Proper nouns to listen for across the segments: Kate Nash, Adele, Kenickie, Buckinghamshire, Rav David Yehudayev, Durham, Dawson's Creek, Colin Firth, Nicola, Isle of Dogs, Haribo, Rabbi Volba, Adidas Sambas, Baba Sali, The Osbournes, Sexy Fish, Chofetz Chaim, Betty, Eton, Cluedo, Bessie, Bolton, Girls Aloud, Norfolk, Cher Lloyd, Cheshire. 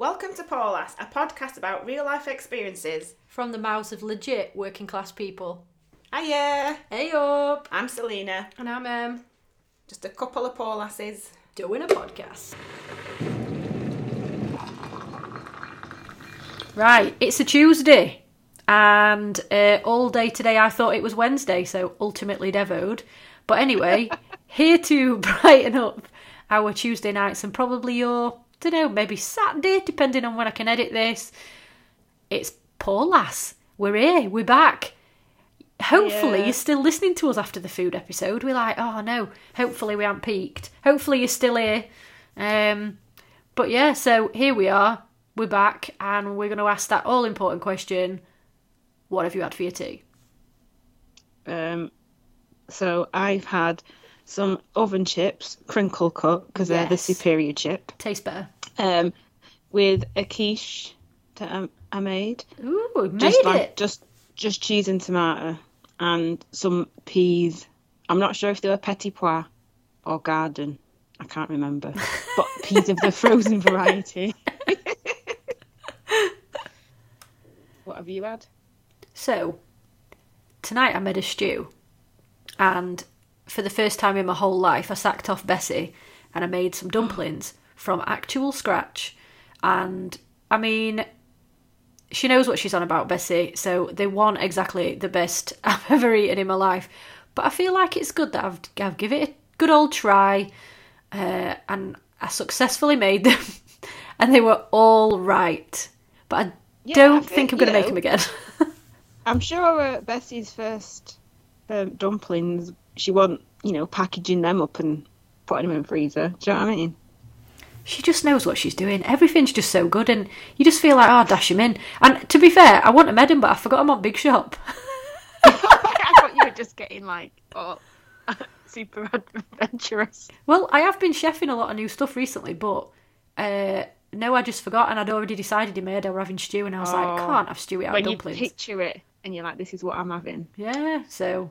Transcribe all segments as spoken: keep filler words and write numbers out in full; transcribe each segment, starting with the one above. Welcome to Paulass, a podcast about real-life experiences. From the mouths of legit working-class people. Hiya! Hey up! I'm Selina. And I'm Em. Um, just a couple of Paulasses. Doing a podcast. Right, it's a Tuesday. And uh, all day today I thought it was Wednesday, so ultimately devoed. But anyway, here to brighten up our Tuesday nights and probably your... don't know, maybe Saturday, depending on when I can edit this. It's Paulass. We're here, we're back. Hopefully yeah. You're still listening to us after the food episode. We're like, oh no, hopefully we haven't peaked. Hopefully you're still here. Um, but yeah, so here we are, we're back, and we're going to ask that all-important question, what have you had for your tea? Um, so I've had... some oven chips, crinkle cut, because yes. They're the superior chip. Tastes better. Um, with a quiche that I, I made. Ooh, made just like, it. Just just cheese and tomato and some peas. I'm not sure if they were petit pois or garden. I can't remember. But peas of the frozen variety. What have you had? So, tonight I made a stew and... for the first time in my whole life, I sacked off Bessie and I made some dumplings from actual scratch. And, I mean, she knows what she's on about, Bessie, so they weren't exactly the best I've ever eaten in my life. But I feel like it's good that I've, I've given it a good old try, uh, and I successfully made them, and they were all right. But I yeah, don't I think, think I'm going to make them again. I'm sure uh, Bessie's first um, dumplings... she wasn't, you know, packaging them up and putting them in the freezer. Do you know what I mean? She just knows what she's doing. Everything's just so good and you just feel like, oh, dash them in. And to be fair, I want to med them, but I forgot I'm on Big Shop. I thought you were just getting, like, oh, super adventurous. Well, I have been chefing a lot of new stuff recently, but uh, no, I just forgot and I'd already decided in my head I were having stew and I was oh, like, can't have stew without dumplings. When you picture it and you're like, this is what I'm having. Yeah, so...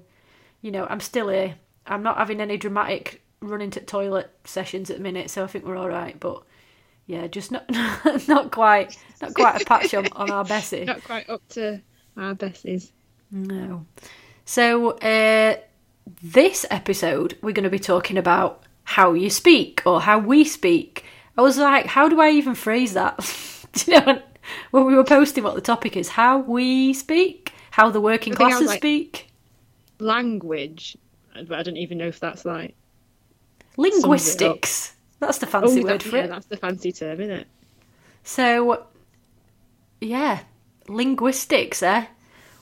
you know, I'm still here. I'm not having any dramatic running to toilet sessions at the minute, so I think we're all right. But yeah, just not not quite, not quite a patch on, on our Bessie. Not quite up to our Bessies. No. So uh, this episode, we're going to be talking about how you speak or how we speak. I was like, how do I even phrase that? Do you know, when we were posting what the topic is, how we speak, how the working classes like... speak. Language, but I don't even know if that's like linguistics. That's the fancy oh, word for yeah, it. That's the fancy term, isn't it? So, yeah, linguistics, eh?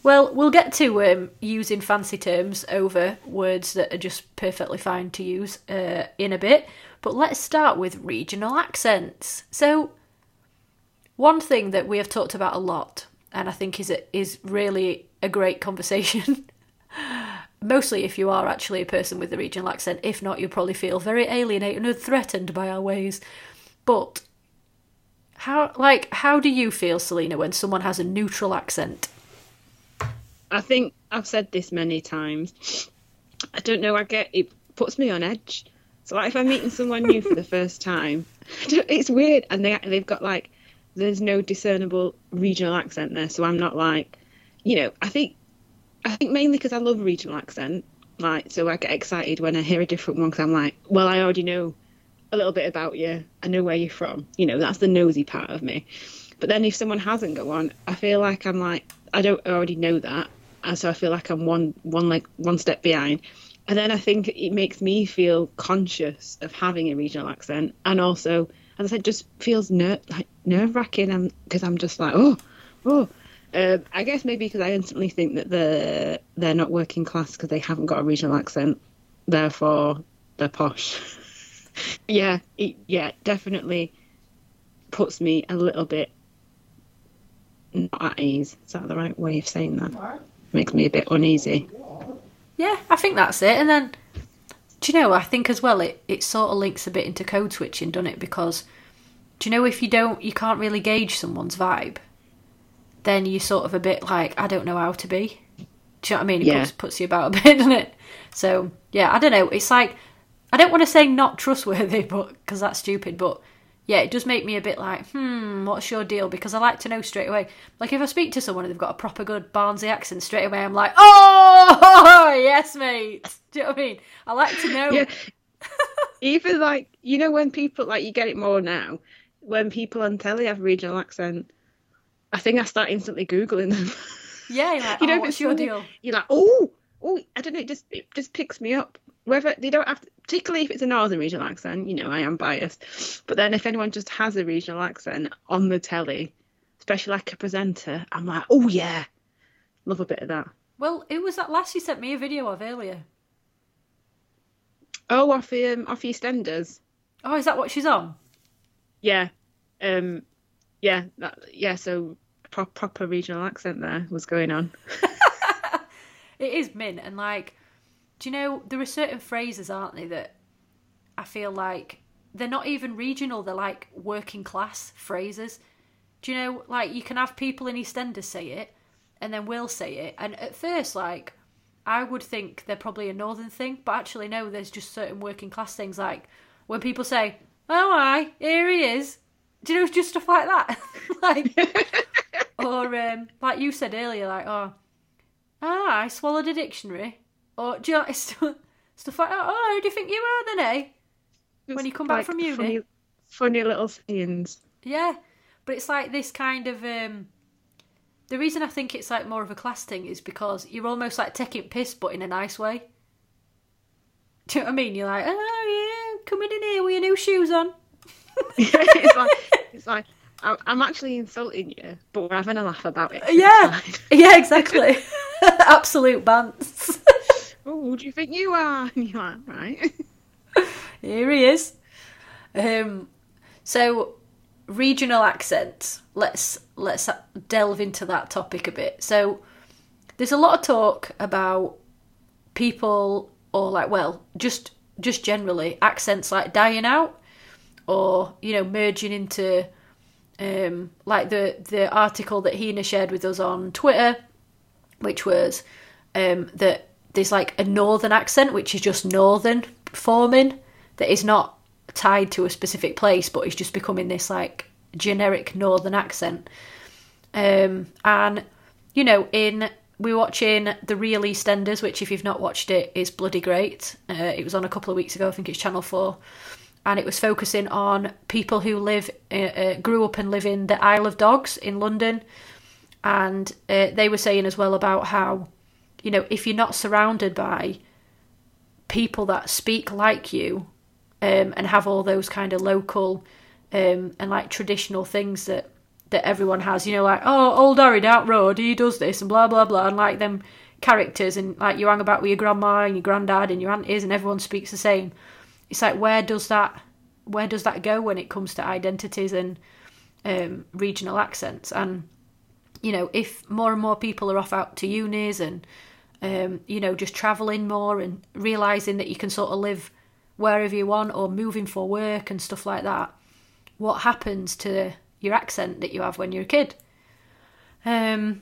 Well, we'll get to um, using fancy terms over words that are just perfectly fine to use uh, in a bit. But let's start with regional accents. So, one thing that we have talked about a lot, and I think is a, is really a great conversation. Mostly if you are actually a person with a regional accent. If not, you'll probably feel very alienated and threatened by our ways. But how like how do you feel, Selena, when someone has a neutral accent? I think I've said this many times. I don't know, I get it puts me on edge. So like if I'm meeting someone new for the first time, it's weird and they they've got like there's no discernible regional accent there, so I'm not like, you know, I think I think mainly because I love regional accent, like, so I get excited when I hear a different one because I'm like, well, I already know a little bit about you. I know where you're from. You know, that's the nosy part of me. But then if someone hasn't got one, I feel like I'm like, I don't already know that. And so I feel like I'm one, one like one step behind. And then I think it makes me feel conscious of having a regional accent. And also, as I said, just feels ner- like nerve-wracking because I'm just like, oh, oh. Um, I guess maybe because I instantly think that they're, they're not working class because they haven't got a regional accent, therefore they're posh. yeah, it, yeah, definitely puts me a little bit not at ease. Is that the right way of saying that? Makes me a bit uneasy. Yeah, I think that's it. And then, do you know, I think as well it, it sort of links a bit into code switching, doesn't it? Because, do you know, if you don't, you can't really gauge someone's vibe. Then you're sort of a bit like, I don't know how to be. Do you know what I mean? It yeah. puts, puts you about a bit, doesn't it? So, yeah, I don't know. It's like, I don't want to say not trustworthy because that's stupid, but yeah, it does make me a bit like, hmm, what's your deal? Because I like to know straight away. Like, if I speak to someone and they've got a proper good Barnsley accent, straight away I'm like, oh, yes, mate. Do you know what I mean? I like to know. Yeah. Even, like, you know, when people, like, you get it more now, when people on telly have a regional accent, I think I start instantly Googling them. Yeah, you're like, you know, oh, what's your funny, deal? You're like, oh, oh, I don't know, it just, it just picks me up. Whether they don't have to, particularly if it's a northern regional accent, you know, I am biased. But then if anyone just has a regional accent on the telly, especially like a presenter, I'm like, oh yeah, love a bit of that. Well, it was that lass you sent me a video of earlier. Oh, off um, off EastEnders. Oh, is that what she's on? Yeah, um, yeah, that, yeah. So pro- proper regional accent there was going on. It is mint, and like. Do you know, there are certain phrases, aren't they, that I feel like they're not even regional, they're like working class phrases. Do you know, like, you can have people in EastEnders say it, and then we'll say it. And at first, like, I would think they're probably a northern thing, but actually no, there's just certain working class things, like when people say, oh, aye, here he is. Do you know, it's just stuff like that. Like, or um, like you said earlier, like, oh, ah, I swallowed a dictionary. Or do you know, stuff like, oh, who do you think you are then, eh? It's when you come like back from uni. Funny, funny little scenes. Yeah, but it's like this kind of... Um, the reason I think it's like more of a class thing is because you're almost like taking piss, but in a nice way. Do you know what I mean? You're like, oh, yeah, coming in here with your new shoes on. Yeah, it's like, it's like I'm actually insulting you, but we're having a laugh about it. Yeah, yeah, exactly. Absolute bants. Oh, who do you think you are? And you're like, right. Here he is. Um, so, regional accents. Let's let's delve into that topic a bit. So, there's a lot of talk about people, or like, well, just just generally, accents like dying out, or, you know, merging into, um, like the the article that Hina shared with us on Twitter, which was um, that. There's like a northern accent, which is just northern forming, that is not tied to a specific place, but it's just becoming this like generic northern accent. Um, and, you know, in we're watching The Real EastEnders, which if you've not watched it, is bloody great. Uh, it was on a couple of weeks ago, I think it's Channel four. And it was focusing on people who live, uh, uh, grew up and live in the Isle of Dogs in London. And uh, they were saying as well about how, you know, if you're not surrounded by people that speak like you um, and have all those kind of local um, and, like, traditional things that, that everyone has, you know, like, oh, old Harry out road, he does this and blah, blah, blah, and, like, them characters and, like, you hang about with your grandma and your granddad and your aunties and everyone speaks the same. It's like, where does that where does that go when it comes to identities and um, regional accents? And, you know, if more and more people are off out to unis and... Um, you know, just travelling more and realising that you can sort of live wherever you want or moving for work and stuff like that, what happens to your accent that you have when you're a kid? Um,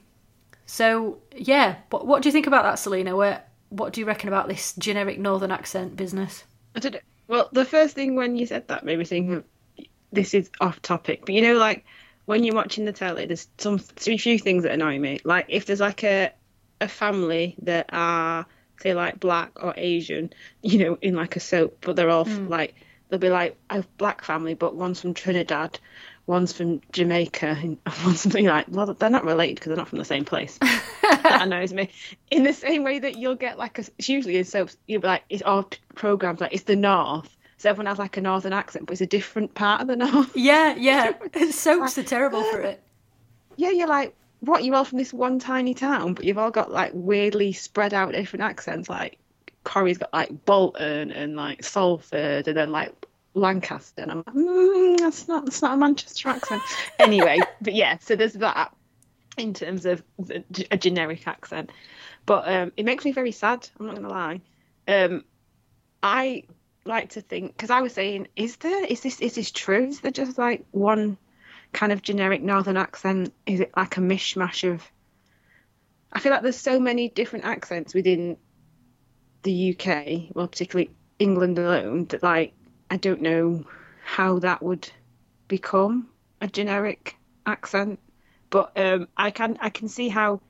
so, yeah, but what do you think about that, Selina? Where, what do you reckon about this generic northern accent business? I don't know. Well, the first thing when you said that made me think, this is off topic, but you know, like, when you're watching the telly, there's some a few things that annoy me. Like, if there's like a a family that are, say, like black or Asian, you know, in like a soap, but they're all mm. like, they'll be like a black family, but one's from Trinidad, one's from Jamaica, and one's something like, well, they're not related because they're not from the same place. That annoys me. In the same way that you'll get like, a, it's usually in soaps, you'll be like, it's all programmes, like it's the North. So everyone has like a northern accent, but it's a different part of the North. Yeah, yeah. Soaps like, are terrible for it. Yeah, you're like, what, you're all from this one tiny town, but you've all got like weirdly spread out different accents. Like Corrie's got like Bolton and like Salford and then like Lancaster, and I'm like, mm, that's not that's not a Manchester accent. Anyway, but yeah, so there's that in terms of a generic accent, but um it makes me very sad, I'm not gonna lie. um I like to think, because I was saying, is there is this is this true, is there just like one kind of generic northern accent? Is it like a mishmash of, I feel like there's so many different accents within the U K, well, particularly England alone, that like I don't know how that would become a generic accent. But um, I can I can see how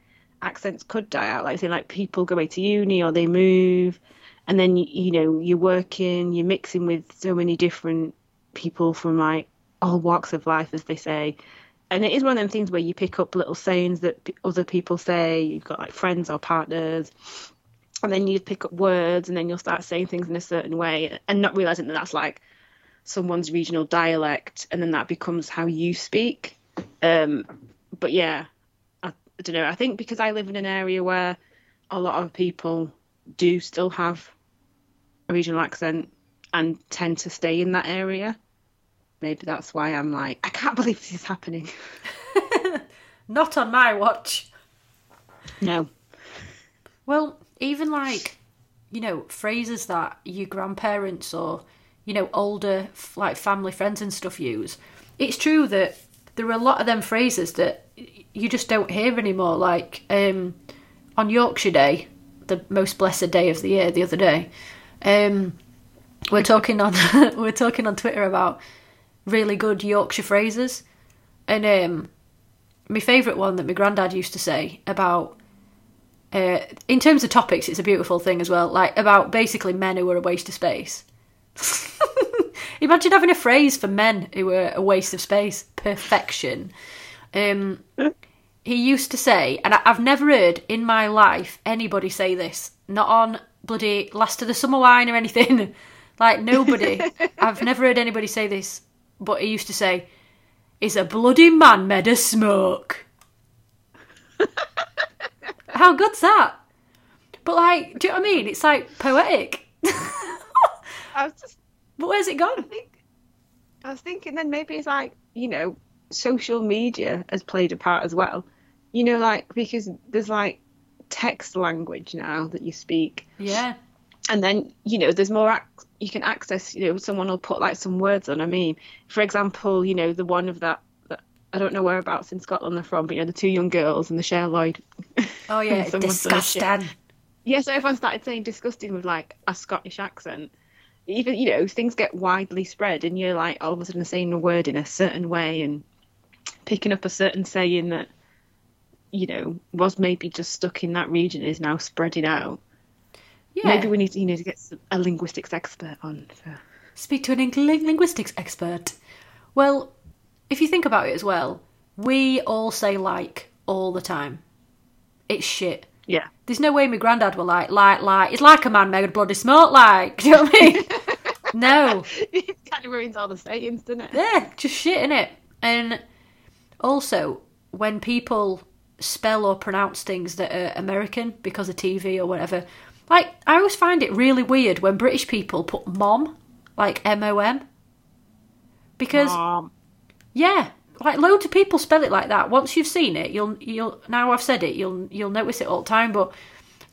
accents could die out. Like, say, like people go away to uni or they move, and then you, you know you're working, you're mixing with so many different people from like all walks of life, as they say. And it is one of them things where you pick up little sayings that other people say. You've got like friends or partners, and then you pick up words, and then you'll start saying things in a certain way, and not realizing that that's like someone's regional dialect, and then that becomes how you speak. Um, but yeah, I, I don't know. I think because I live in an area where a lot of people do still have a regional accent and tend to stay in that area. Maybe that's why I'm like, I can't believe this is happening. Not on my watch. No. Well, even like, you know, phrases that your grandparents or, you know, older like family friends and stuff use. It's true that there are a lot of them phrases that you just don't hear anymore. Like um, on Yorkshire Day, the most blessed day of the year, the other day, um, we're talking on we're talking on Twitter about really good Yorkshire phrases, and um, my favourite one that my granddad used to say about, uh, in terms of topics, it's a beautiful thing as well. Like about basically men who were a waste of space. Imagine having a phrase for men who were a waste of space. Perfection. Um, he used to say, and I've never heard in my life anybody say this, not on bloody Last of the Summer Wine or anything. Like nobody. I've never heard anybody say this, but he used to say, "Is a bloody man made of smoke?" How good's that? But like, do you know what I mean? It's like poetic. I was just, but where's it gone? I, think, I was thinking then maybe it's like, you know, social media has played a part as well. You know, like, because there's like text language now that you speak. Yeah. And then, you know, there's more, ac- you can access, you know, someone will put like some words on. I mean, for example, you know, the one of that, that I don't know whereabouts in Scotland they're from, but, you know, the two young girls and the Cher Lloyd. Oh, yeah, disgusting. Yeah, so everyone started saying disgusting with like a Scottish accent. Even, you know, things get widely spread and you're like all of a sudden saying a word in a certain way and picking up a certain saying that, you know, was maybe just stuck in that region is now spreading out. Yeah. Maybe we need to, you know, to get a linguistics expert on. So. Speak to an ing- linguistics expert. Well, if you think about it as well, we all say like all the time. It's shit. Yeah. There's no way my granddad were like, like, like, it's like a man made of bloody smoke, like. Do you know what I mean? No. It kind of ruins all the sayings, doesn't it? Yeah, just shit, innit? And also, when people spell or pronounce things that are American because of T V or whatever. Like, I always find it really weird when British people put mom, like M O M. Because, mom. Yeah, like loads of people spell it like that. Once you've seen it, you'll, you'll now I've said it, you'll you'll notice it all the time. But,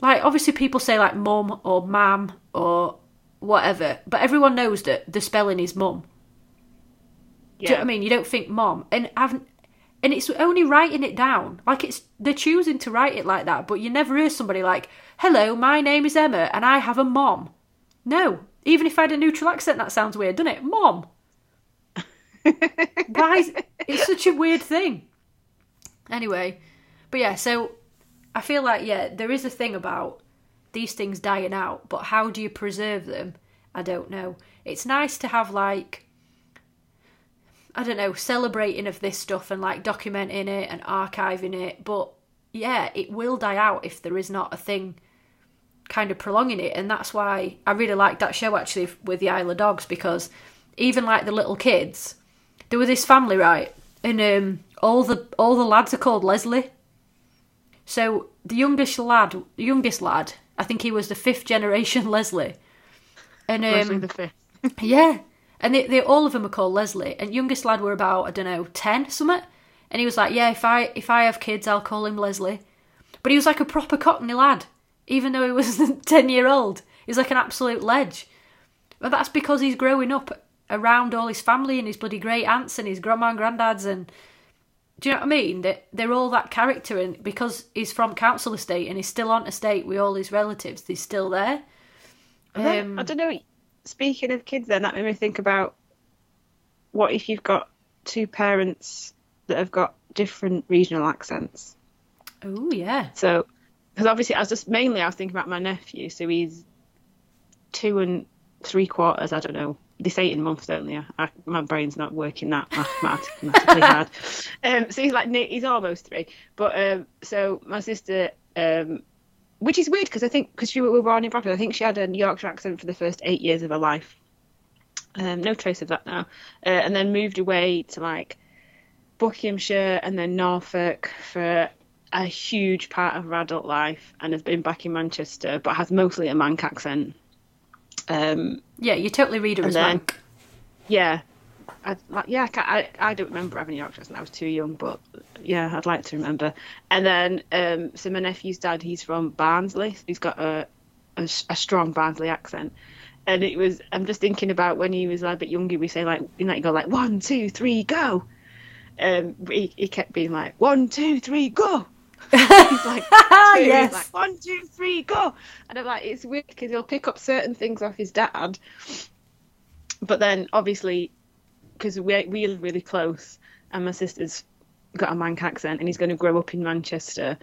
like, obviously people say, like, mum or mam or whatever. But everyone knows that the spelling is mum. Yeah. Do you know what I mean? You don't think mom. And I've, and it's only writing it down. Like, it's they're choosing to write it like that. But you never hear somebody like, hello, my name is Emma and I have a mom. No. Even if I had a neutral accent, that sounds weird, doesn't it? Mom. Guys, it's such a weird thing. Anyway, but yeah, so I feel like, yeah, there is a thing about these things dying out, but how do you preserve them? I don't know. It's nice to have, like, I don't know, celebrating of this stuff and, like, documenting it and archiving it, but yeah, it will die out if there is not a thing kind of prolonging it. And that's why I really liked that show, actually, with the Isle of Dogs, because even like the little kids, there were this family, right, and um, all the all the lads are called Leslie. So the youngest lad, youngest lad, I think he was the fifth generation Leslie, and um, Leslie the fifth. Yeah, and they, they all of them are called Leslie, and youngest lad were about I don't know ten something, and he was like, yeah, if I if I have kids, I'll call him Leslie, but he was like a proper Cockney lad, even though he was ten year old. He was like an absolute ledge, but that's because he's growing up around all his family and his bloody great aunts and his grandma and granddads, and do you know what I mean? That they're all that character, and because he's from council estate and he's still on estate with all his relatives, he's still there. Um, I don't know. Speaking of kids, then that made me think about what if you've got two parents that have got different regional accents. Oh, yeah. So, because obviously I was just, mainly I was thinking about my nephew, so he's two and three quarters, I don't know. This eighteen months, don't they? I, my brain's not working that mathematically hard. Um, so he's like, he's almost three. But um, so my sister, um, which is weird because I think, because she we were born in Brockford, I think she had a Yorkshire accent for the first eight years of her life. Um, no trace of that now. Uh, and then moved away to like Buckinghamshire and then Norfolk for a huge part of her adult life and has been back in Manchester, but has mostly a Manc accent. Um, yeah, you totally read her as then, Manc. Yeah. I, like, yeah, I, I, I don't remember having a Yorkshire accent. I was too young, but yeah, I'd like to remember. And then, um, so my nephew's dad, he's from Barnsley. So he's got a, a, a strong Barnsley accent. And it was, I'm just thinking about when he was a bit younger, we say like, you know, you go like, one, two, three, go. Um, he, he kept being like, one, two, three, go. He's like, two. Yes. He's like, one, two, three, go. And I'm like, it's weird because he'll pick up certain things off his dad. But then obviously, because we're, we're really close and my sister's got a Manc accent and he's going to grow up in Manchester,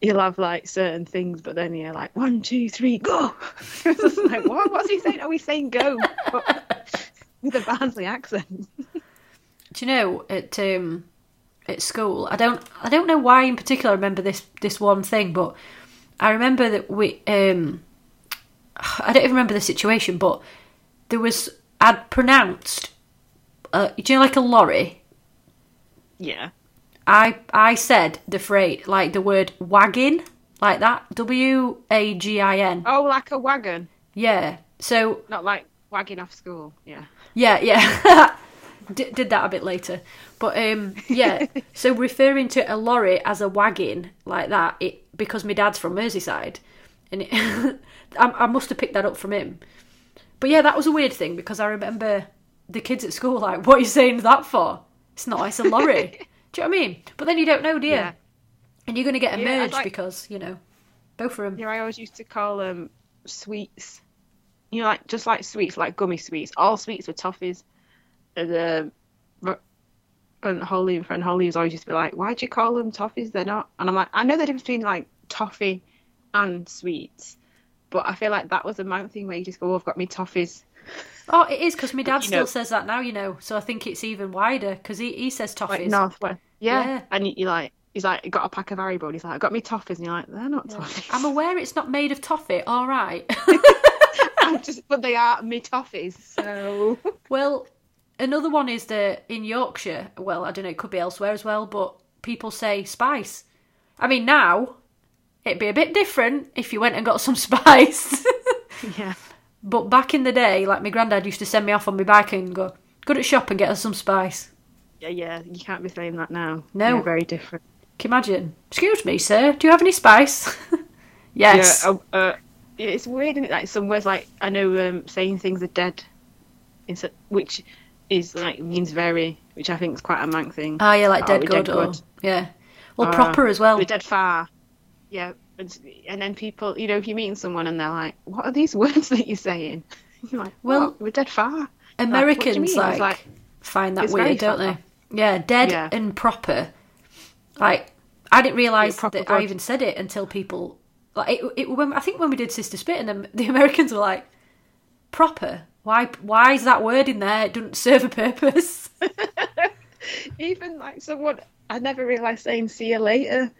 he'll have like certain things, but then you're like, one, two, three, go. It's just like, what? What's he saying? Are we saying go? But with a Barnsley accent. Do you know at um, at school? I don't. I don't know why in particular. I remember this this one thing, but I remember that we. Um, I don't even remember the situation, but there was. I'd pronounced. Uh, do you know, like a lorry? Yeah. I I said the phrase, like the word wagon, like that, W A G I N. Oh, like a wagon? Yeah. So not like wagging off school, yeah. Yeah, yeah. D- did that a bit later. But, um, yeah, so referring to a lorry as a wagon, like that, it because my dad's from Merseyside, and it, I, I must have picked that up from him. But, yeah, that was a weird thing, because I remember the kids at school like, what are you saying that for? It's not, it's a lorry. Do you know what I mean? But then you don't know, do you? Yeah. And you're going to get a yeah, merge like, because, you know, both of them. Yeah, I always used to call them um, sweets. You know, like just like sweets, like gummy sweets. All sweets were toffees. And, uh, and Holly and friend Holly was always used to be like, why'd you call them toffees? They're not. And I'm like, I know the difference between like toffee and sweets. But I feel like that was a Manc thing where you just go, oh, I've got me toffees. Oh, it is, because my dad still know, says that now, you know. So I think it's even wider, because he, he says toffees. Like Northwest. Yeah. yeah. And you're like, he's like, got a pack of Haribo, and he's like, I got me toffees. And you're like, they're not yeah. toffees. I'm aware it's not made of toffee, all right. I'm just, but they are me toffees, so. Well, another one is that in Yorkshire, well, I don't know, it could be elsewhere as well, but people say spice. I mean, now, it'd be a bit different if you went and got some spice. Yeah. But back in the day, like, my granddad used to send me off on my bike and go, go to the shop and get us some spice. Yeah, yeah, you can't be saying that now. No. You're very different. Can you imagine? Excuse me, sir, do you have any spice? Yes. Yeah, uh, uh, it's weird, isn't it? Like, some words, like, I know um, saying things are dead, which is, like, means very, which I think is quite a Manc thing. Ah, yeah, like dead oh, good, dead or, good. Yeah. Well, uh, proper as well. We're dead far. Yeah. And then people, you know, if you're meeting someone and they're like, what are these words that you're saying? You're like, well, what? We're dead far. Americans, like, like, like find that weird, don't far. They? Yeah, dead yeah. and proper. Like, I didn't realise that word. I even said it until people, like, it, it, when, I think when we did Sister Spit, and then the Americans were like, proper? Why Why is that word in there? It doesn't serve a purpose. Even, like, someone, I never realised saying see you later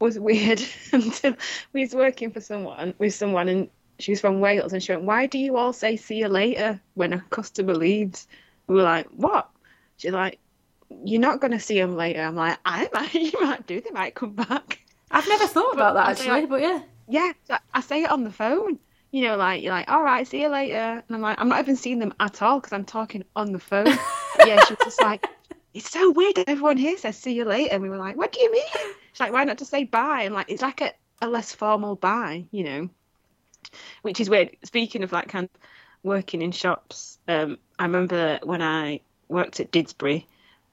was weird until we was working for someone with someone and she was from Wales and she went, why do you all say see you later when a customer leaves? We were like, what? She's like, you're not going to see them later. I'm like, I might, you might do, they might come back. I've never thought but about that actually, like, but yeah. Yeah, so I say it on the phone. You know, like, you're like, all right, see you later. And I'm like, I'm not even seeing them at all because I'm talking on the phone. Yeah, she was just like, it's so weird that everyone here says see you later. And we were like, what do you mean? She's like, why not just say bye? And like, it's like a, a less formal bye, you know, which is weird. Speaking of like kind of working in shops, um, I remember when I worked at Didsbury,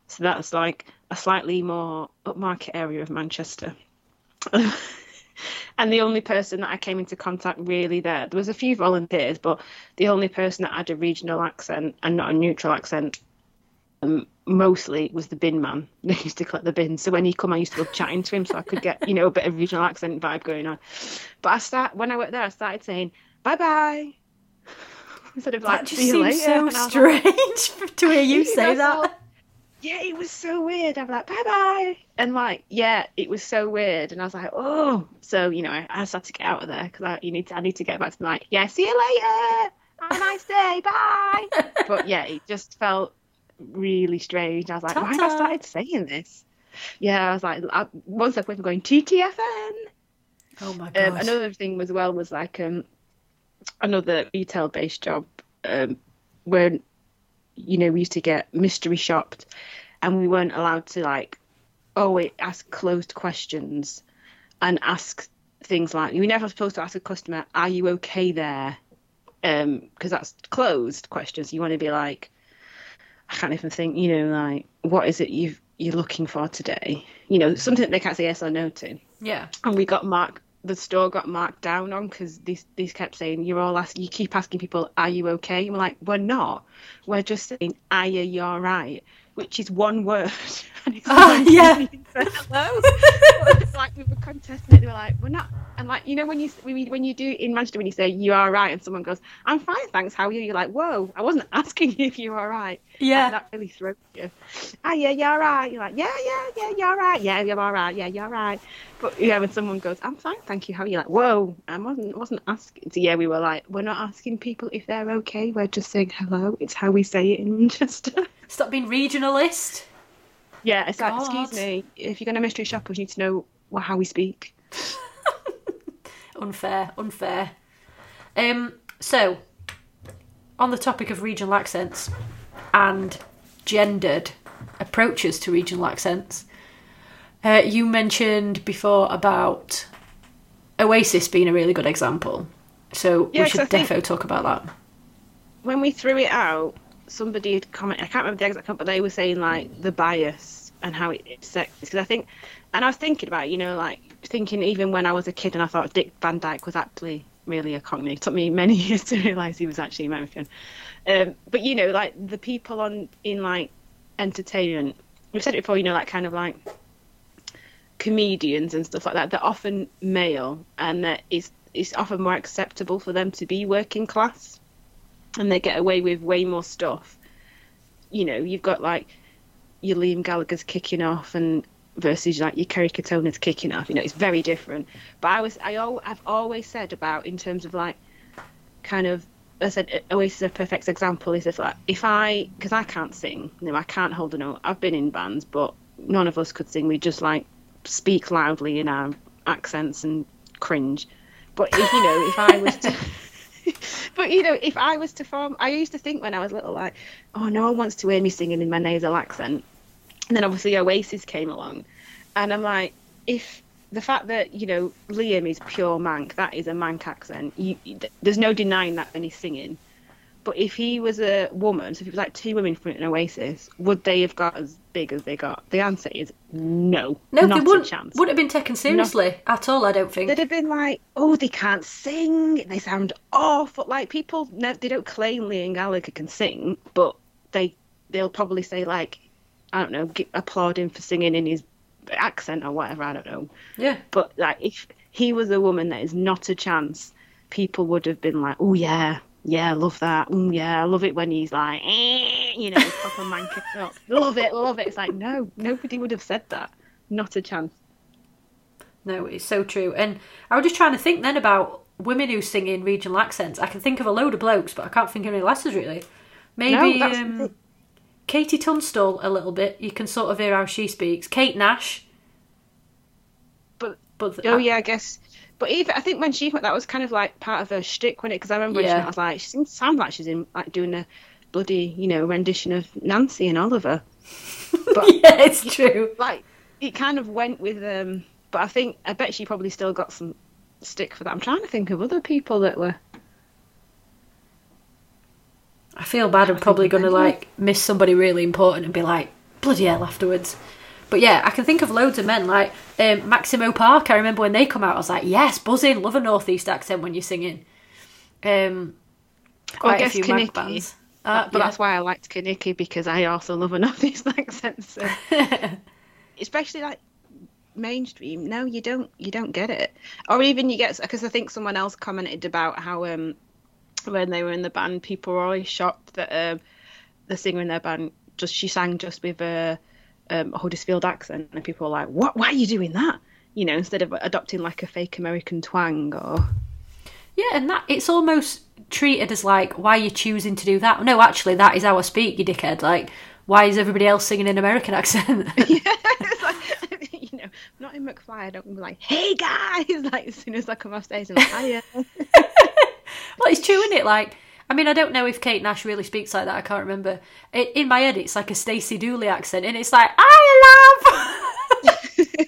so that's like a slightly more upmarket area of Manchester. And the only person that I came into contact really there, there was a few volunteers, but the only person that had a regional accent and not a neutral accent um, mostly was the bin man that used to collect the bins. So when he come, I used to love chatting to him, so I could get, you know, a bit of regional accent vibe going on. But I start when I worked there, I started saying bye bye instead of like that just see you later. So strange to hear you say that. Yeah, it was so weird. I'm like, bye-bye. And, like, yeah, it was so weird. And I was like, oh. So, you know, I, I just had to get out of there because I, you need to, I need to get back to, like, yeah, see you later. Have a nice day. Bye. But, yeah, it just felt really strange. I was like, Ta-ta. Why have I started saying this? Yeah, I was like, I, once I quit, I'm going, T T F N. Oh, my God. Um, another thing as well was, like, um, another retail-based job um, where... you know, we used to get mystery shopped and we weren't allowed to, like, oh, wait, ask closed questions and ask things like, you're never supposed to ask a customer, are you okay there? Um, because that's closed questions. You want to be like, I can't even think, you know, like, what is it you've, you're looking for today? You know, something that they can't say yes or no to. Yeah. And we got marked, the store got marked down on because these these kept saying, you're all asking, you keep asking people, are you okay? And we're like, we're not. We're just saying, are you all right? Which is one word. And it's oh, like, yeah. Hello. It's like we were contesting it. They were like, we're not. And like, you know, when you when you do in Manchester, when you say, you are right, and someone goes, I'm fine, thanks, how are you? You're like, whoa, I wasn't asking you if you were all right. Yeah. Like, that really throws you. Ah, oh, yeah, you're all right. You're like, yeah, yeah, yeah, you're all right. Yeah, you're all right. Yeah, you're all right. But yeah, when someone goes, I'm fine, thank you, how are you? Like, whoa, I wasn't wasn't asking. So yeah, we were like, we're not asking people if they're okay. We're just saying hello. It's how we say it in Manchester. Stop being regionalist. Yeah, it's God. Like, excuse me, if you're going to mystery shop us, you need to know what, how we speak. Unfair, unfair. Um, so, on the topic of regional accents and gendered approaches to regional accents, uh, you mentioned before about Oasis being a really good example. So yeah, we should defo talk about that. When we threw it out, somebody had commented, I can't remember the exact comment, but they were saying, like, the bias and how it, it's sexist. Because I think, and I was thinking about it, you know, like, thinking even when I was a kid and I thought Dick Van Dyke was actually really a Cockney. It took me many years to realise he was actually American. Um, but, you know, like, the people on in, like, entertainment, we've said it before, you know, like, kind of, like, comedians and stuff like that, they're often male and that it's, it's often more acceptable for them to be working class. And they get away with way more stuff. You know, you've got, like, your Liam Gallagher's kicking off and versus, like, your Kerry Katona's kicking off. You know, it's very different. But I was, I al- I've always said about, in terms of, like, kind of, I said Oasis is a perfect example. Is if, like, if I, because I can't sing. You know, I can't hold a note. I've been in bands, but none of us could sing. We just, like, speak loudly in our accents and cringe. But, if, you know, if I was to... But, you know, if I was to form... I used to think when I was little, like, oh, no one wants to hear me singing in my nasal accent. And then, obviously, Oasis came along. And I'm like, if the fact that, you know, Liam is pure Manc, that is a Manc accent. You, there's no denying that when he's singing. But if he was a woman, so if it was, like, two women from an Oasis, would they have got as big as they got? The answer is no. No, not they wouldn't, a chance. Wouldn't have been taken seriously not, at all, I don't think. They'd have been like, oh, they can't sing, they sound awful. Like, people, they don't claim Liam Gallagher can sing, but they, they'll probably say, like, I don't know, applaud him for singing in his accent or whatever, I don't know. Yeah. But, like, if he was a woman, that is not a chance. People would have been like, oh, yeah. Yeah, I love that. Mm, yeah, I love it when he's like, eh, you know, proper man kicking up. Love it, love it. It's like, no, nobody would have said that. Not a chance. No, it's so true. And I was just trying to think then about women who sing in regional accents. I can think of a load of blokes, but I can't think of any lasses really. Maybe no, um, Katie Tunstall a little bit. You can sort of hear how she speaks. Kate Nash. But, but oh, I, yeah, I guess... But even I think when she went, that was kind of like part of her shtick, wasn't it? Because I remember yeah. when she I was like, she seems to sound like she's in like doing a bloody, you know, rendition of Nancy and Oliver. But yeah, it's true. Like it kind of went with. Um, but I think I bet she probably still got some stick for that. I'm trying to think of other people that were. I feel bad. I'm probably going to like miss somebody really important and be like bloody hell afterwards. But yeah, I can think of loads of men, like um, Maximo Park. I remember when they come out, I was like, yes, buzzing, love a North East accent when you're singing. Um, quite well, I guess a few Kenickie, bands. Uh, but yeah. That's why I liked Kenickie, because I also love a Northeast accent. So. Especially like mainstream. No, you don't. You don't get it. Or even you get, because I think someone else commented about how um, when they were in the band, people were always shocked that um, the singer in their band just she sang just with a, um, a Huddersfield accent, and people were like, "What? Why are you doing that?" You know, instead of adopting like a fake American twang or. Yeah, and that it's almost treated as like, why are you choosing to do that? No, actually, that is how I speak, you dickhead. Like, why is everybody else singing an American accent? Yeah, it's like, you know, not in McFly, I don't be like, hey guys, like as soon as I come off stage, I'm like, hiya. Well, it's true, isn't it? Like, I mean, I don't know if Kate Nash really speaks like that. I can't remember. It, in my head, it's like a Stacey Dooley accent, and it's like, I love. but,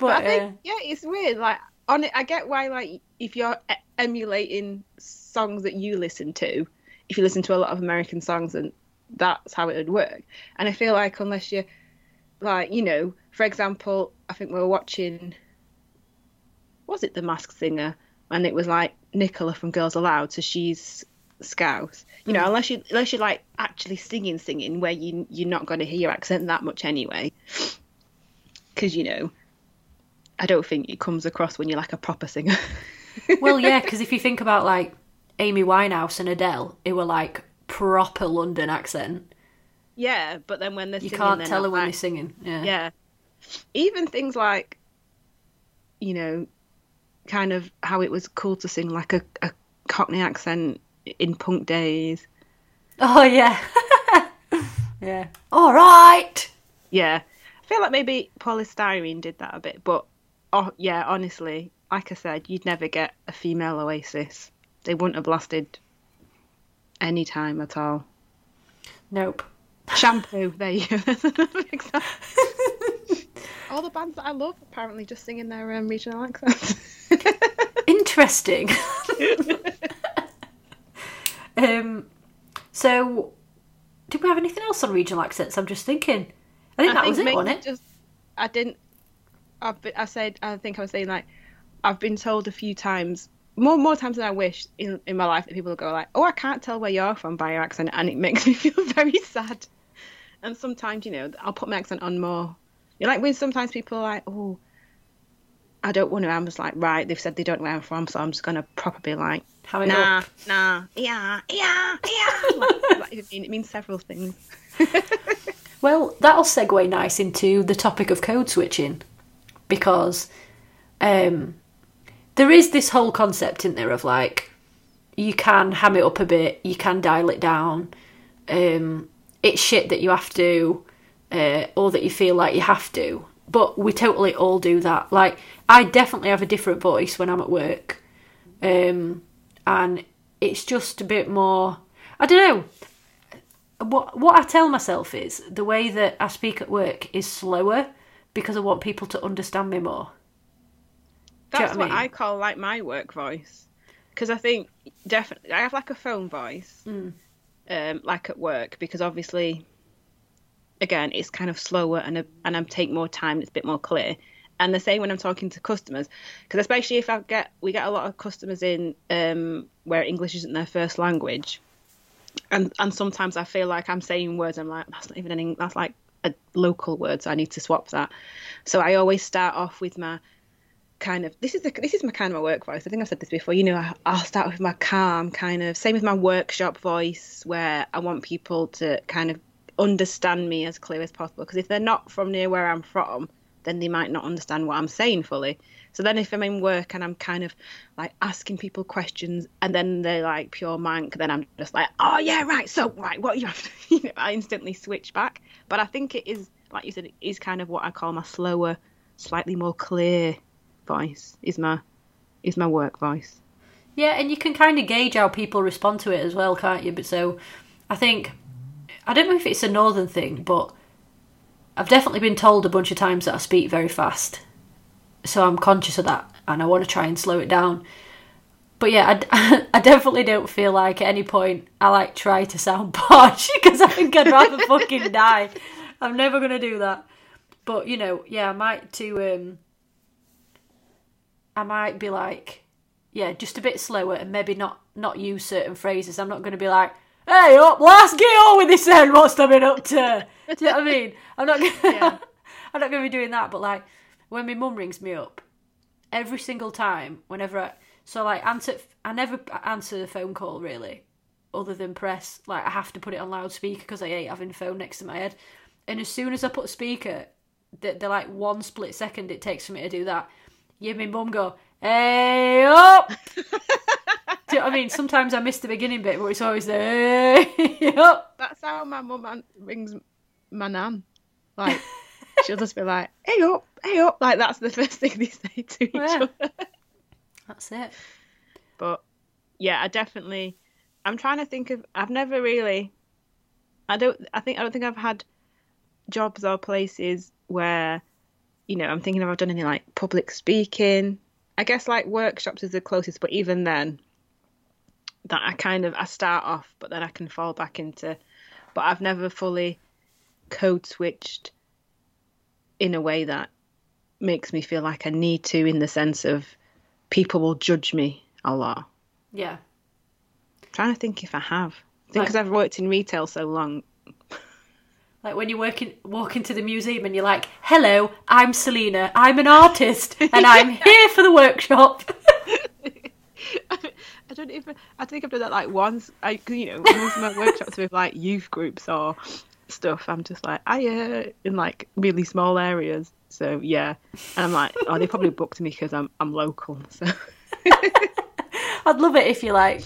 but I think, uh, yeah, it's weird. Like, on it, I get why, like, if you're emulating songs that you listen to, if you listen to a lot of American songs, then that's how it would work. And I feel like unless you're, like, you know, for example, I think we were watching, was it The Masked Singer? And it was, like, Nicola from Girls Aloud, so she's Scouse. You know, mm. unless, you, unless you're, like, actually singing, singing, where you, you're not going to hear your accent that much anyway. Because, you know, I don't think it comes across when you're like a proper singer. Well, yeah, because if you think about like Amy Winehouse and Adele, it were like proper London accent. Yeah, but then when they're you singing, you can't tell them when like, they're singing. Yeah. yeah, even things like, you know, kind of how it was cool to sing like a, a Cockney accent in punk days. Oh yeah, yeah. All right. Yeah, I feel like maybe Polystyrene did that a bit, but. Oh, yeah, honestly, like I said, you'd never get a female Oasis. They wouldn't have lasted any time at all. Nope. Shampoo, there you go. All the bands that I love apparently just singing their um, regional accents. Interesting. um, so, did we have anything else on regional accents? I'm just thinking. I think I that think was it, wasn't it? Just, I didn't. I've been, I said, I think I was saying, like, I've been told a few times, more more times than I wish in, in my life, that people go like, oh, I can't tell where you're from by your accent, and it makes me feel very sad. And sometimes, you know, I'll put my accent on more. You're like, when sometimes people are like, oh, I don't want to, I'm just like, right, they've said they don't know where I'm from, so I'm just going to probably like, How nah, up. nah, yeah, yeah, yeah. like, like, it, mean, it means several things. Well, that'll segue nice into the topic of code switching. Because um, there is this whole concept in there of, like, you can ham it up a bit, you can dial it down. Um, it's shit that you have to, uh, or that you feel like you have to. But we totally all do that. Like, I definitely have a different voice when I'm at work. Um, and it's just a bit more... I don't know. What, what I tell myself is the way that I speak at work is slower, because I want people to understand me more. That's what, what I, mean? I call, like, my work voice. Because I think, definitely, I have, like, a phone voice, mm. um, like, at work, because obviously, again, it's kind of slower and a, and I take more time, it's a bit more clear. And the same when I'm talking to customers, because especially if I get, we get a lot of customers in um, where English isn't their first language. And and sometimes I feel like I'm saying words, I'm like, that's not even an, that's like, a local word, so I need to swap that. So I always start off with my kind of this is the, this is my kind of my work voice. I think I've said this before. You know, I, I'll start with my calm kind of. Same with my workshop voice, where I want people to kind of understand me as clear as possible. Because if they're not from near where I'm from, then they might not understand what I'm saying fully. So then if I'm in work and I'm kind of like asking people questions and then they're like pure mank, then I'm just like, oh yeah, right. So right, what you have to, you know, I instantly switch back. But I think it is, like you said, it is kind of what I call my slower, slightly more clear voice is my, is my work voice. Yeah. And you can kind of gauge how people respond to it as well, can't you? But so I think, I don't know if it's a northern thing, but I've definitely been told a bunch of times that I speak very fast. So I'm conscious of that and I want to try and slow it down. But yeah, I, I definitely don't feel like at any point I like try to sound posh because I think I'd rather fucking die. I'm never going to do that. But, you know, yeah, I might to, um, I might be like, yeah, just a bit slower and maybe not, not use certain phrases. I'm not going to be like, hey up, lass, get on with this then, what's I been up to? Do you know what I mean? I'm not gonna, yeah. I'm not going to be doing that, but like when my mum rings me up, every single time, whenever I, so like answer, I never answer the phone call really, other than press, like I have to put it on loudspeaker because I hate having the phone next to my head. And as soon as I put speaker, the, the like one split second it takes for me to do that, yeah, my mum go, hey up! Do you know what I mean? Sometimes I miss the beginning bit, but it's always the hey up. That's how my mum rings my nan. Like, she'll just be like, hey up, hey up. Like, that's the first thing they say to each yeah. other. That's it. But, yeah, I definitely... I'm trying to think of... I've never really... I don't I think I don't think I've had jobs or places where, you know, I'm thinking if I've done any, like, public speaking. I guess, like, workshops is the closest, but even then, that I kind of... I start off, but then I can fall back into... But I've never fully code-switched in a way that makes me feel like I need to, in the sense of people will judge me a lot. Yeah. Trying to think if I have. I think because like, I've worked in retail so long. Like when you work in, walk into the museum and you're like, hello, I'm Selina, I'm an artist, and I'm here for the workshop. I, I don't even, I think I've done that like once. I, you know, most of my workshops with like youth groups or stuff, I'm just like, hiya, in like really small areas. So yeah. And I'm like, oh, they probably booked me because I'm, I'm local. So I'd love it if you like...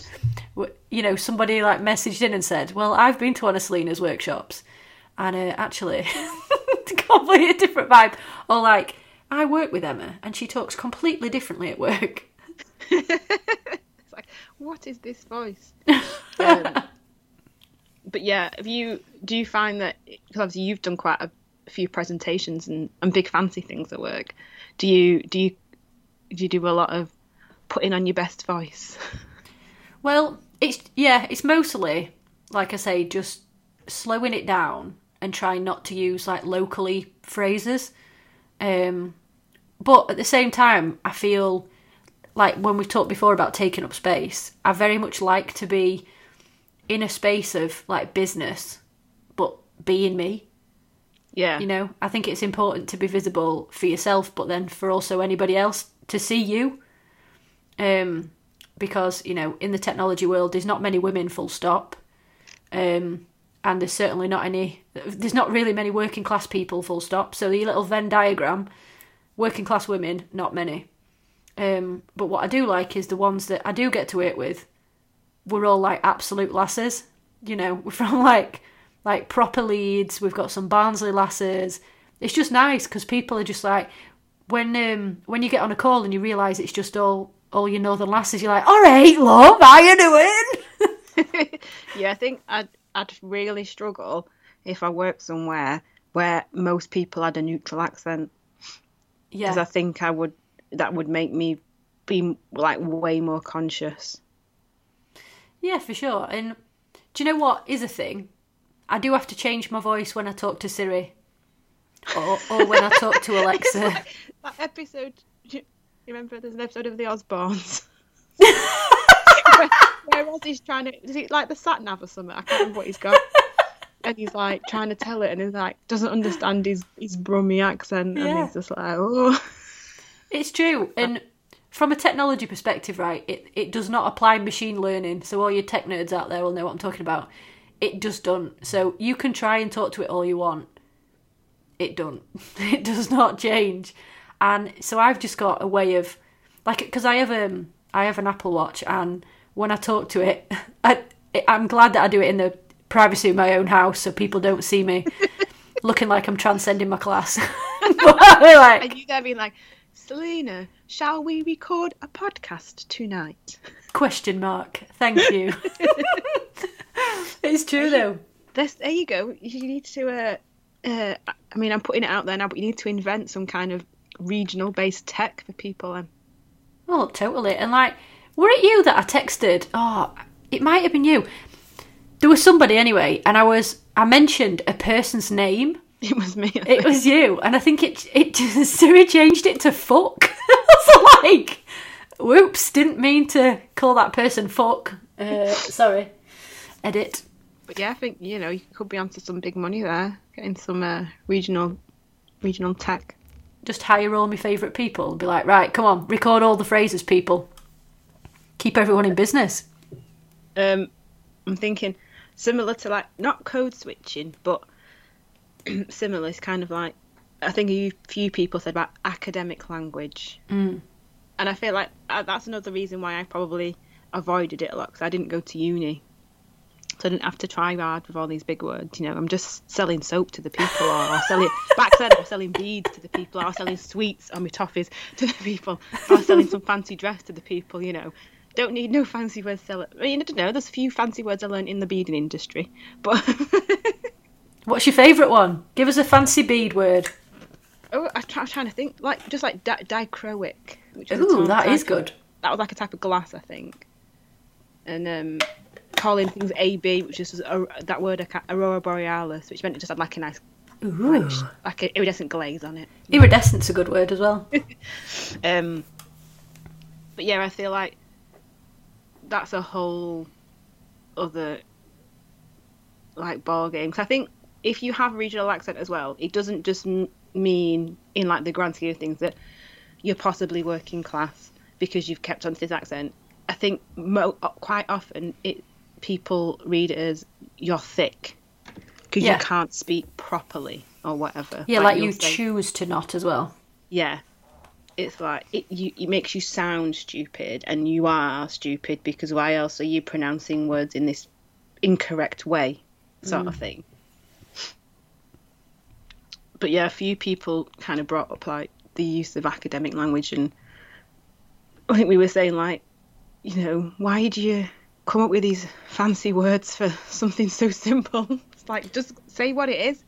you know, somebody like messaged in and said, well, I've been to one of Selina's workshops and uh, actually completely a different vibe. Or like, I work with Emma and she talks completely differently at work. It's like, what is this voice? Um, but yeah, have you, do you find that, because obviously you've done quite a few presentations and, and big fancy things at work. Do you, do you, do you do a lot of putting on your best voice? Well, it's yeah, it's mostly, like I say, just slowing it down and trying not to use like locally phrases. Um, but at the same time, I feel like when we've talked before about taking up space, I very much like to be in a space of like business, but being me. Yeah. You know, I think it's important to be visible for yourself, but then for also anybody else to see you. Um. Because, you know, in the technology world, there's not many women, full stop. Um, and there's certainly not any... There's not really many working class people, full stop. So the little Venn diagram, working class women, not many. Um, but what I do like is the ones that I do get to work with, we're all, like, absolute lasses. You know, we're from, like, like proper Leeds. We've got some Barnsley lasses. It's just nice because people are just like... When, um, when you get on a call and you realise it's just all... all your northern lasses, you're like, all right, love, how you doing? Yeah, I think I'd, I'd really struggle if I worked somewhere where most people had a neutral accent. Yeah. Because I think I would, that would make me be, like, way more conscious. Yeah, for sure. And do you know what is a thing? I do have to change my voice when I talk to Siri or, or when I talk to Alexa. Like, that episode... Remember, there's an episode of The Osbournes where, where Ozzy's trying to, is it like the sat nav or something? I can't remember what he's got. And he's like trying to tell it, and he's like doesn't understand his his Brummie accent, yeah. And he's just like, oh, it's true. And from a technology perspective, right, it it does not apply machine learning. So all your tech nerds out there will know what I'm talking about. It just don't. So you can try and talk to it all you want. It don't. It does not change. And so I've just got a way of, like, because I have um I have an Apple Watch, and when I talk to it, I, I'm glad that I do it in the privacy of my own house, so people don't see me looking like I'm transcending my class. Like, and you there being like, Selena, shall we record a podcast tonight? Question mark. Thank you. It's true though. This, there you go. You need to. Uh, uh, I mean, I'm putting it out there now, but you need to invent some kind of regional based tech for people. And oh, totally. And like, were it you that I texted? Oh, it might have been you. There was somebody anyway, and I was I mentioned a person's name. It was me. It was you, and I think it it Siri changed it to fuck. I was like, whoops, didn't mean to call that person fuck. Uh, sorry. Edit. But yeah, I think, you know, you could be onto some big money there, getting some uh, regional regional tech. Just hire all my favourite people and be like, right, come on, record all the phrases, people. Keep everyone in business. Um, I'm thinking similar to, like, not code switching, but similar is kind of like, I think a few people said about academic language. Mm. And I feel like that's another reason why I probably avoided it a lot, because I didn't go to uni. So I didn't have to try hard with all these big words. You know, I'm just selling soap to the people, or, or selling, back then I was selling beads to the people, or selling sweets or my toffees to the people, or selling some fancy dress to the people, you know. Don't need no fancy words to sell it. I mean, I don't know, there's a few fancy words I learned in the beading industry, but... What's your favourite one? Give us a fancy bead word. Oh, I try, I'm trying to think, like, just like di- dichroic. Which is Ooh, that is good. Of, that was like a type of glass, I think. And um, calling things A B, which is uh, that word aurora borealis, which meant it just had like a nice, Ooh. like an iridescent glaze on it. Iridescent's a good word as well. um, but yeah, I feel like that's a whole other like ball game. Because I think if you have a regional accent as well, it doesn't just m- mean in like the grand scheme of things that you're possibly working class because you've kept on to this accent. I think mo- quite often it people read it as you're thick because yeah. you can't speak properly or whatever. Yeah, like, like you say, choose to not as well. Yeah, it's like it, you, it makes you sound stupid, and you are stupid because why else are you pronouncing words in this incorrect way, sort mm. of thing. But yeah, a few people kind of brought up like the use of academic language, and I think we were saying like, you know, why do you come up with these fancy words for something so simple? It's like, just say what it is.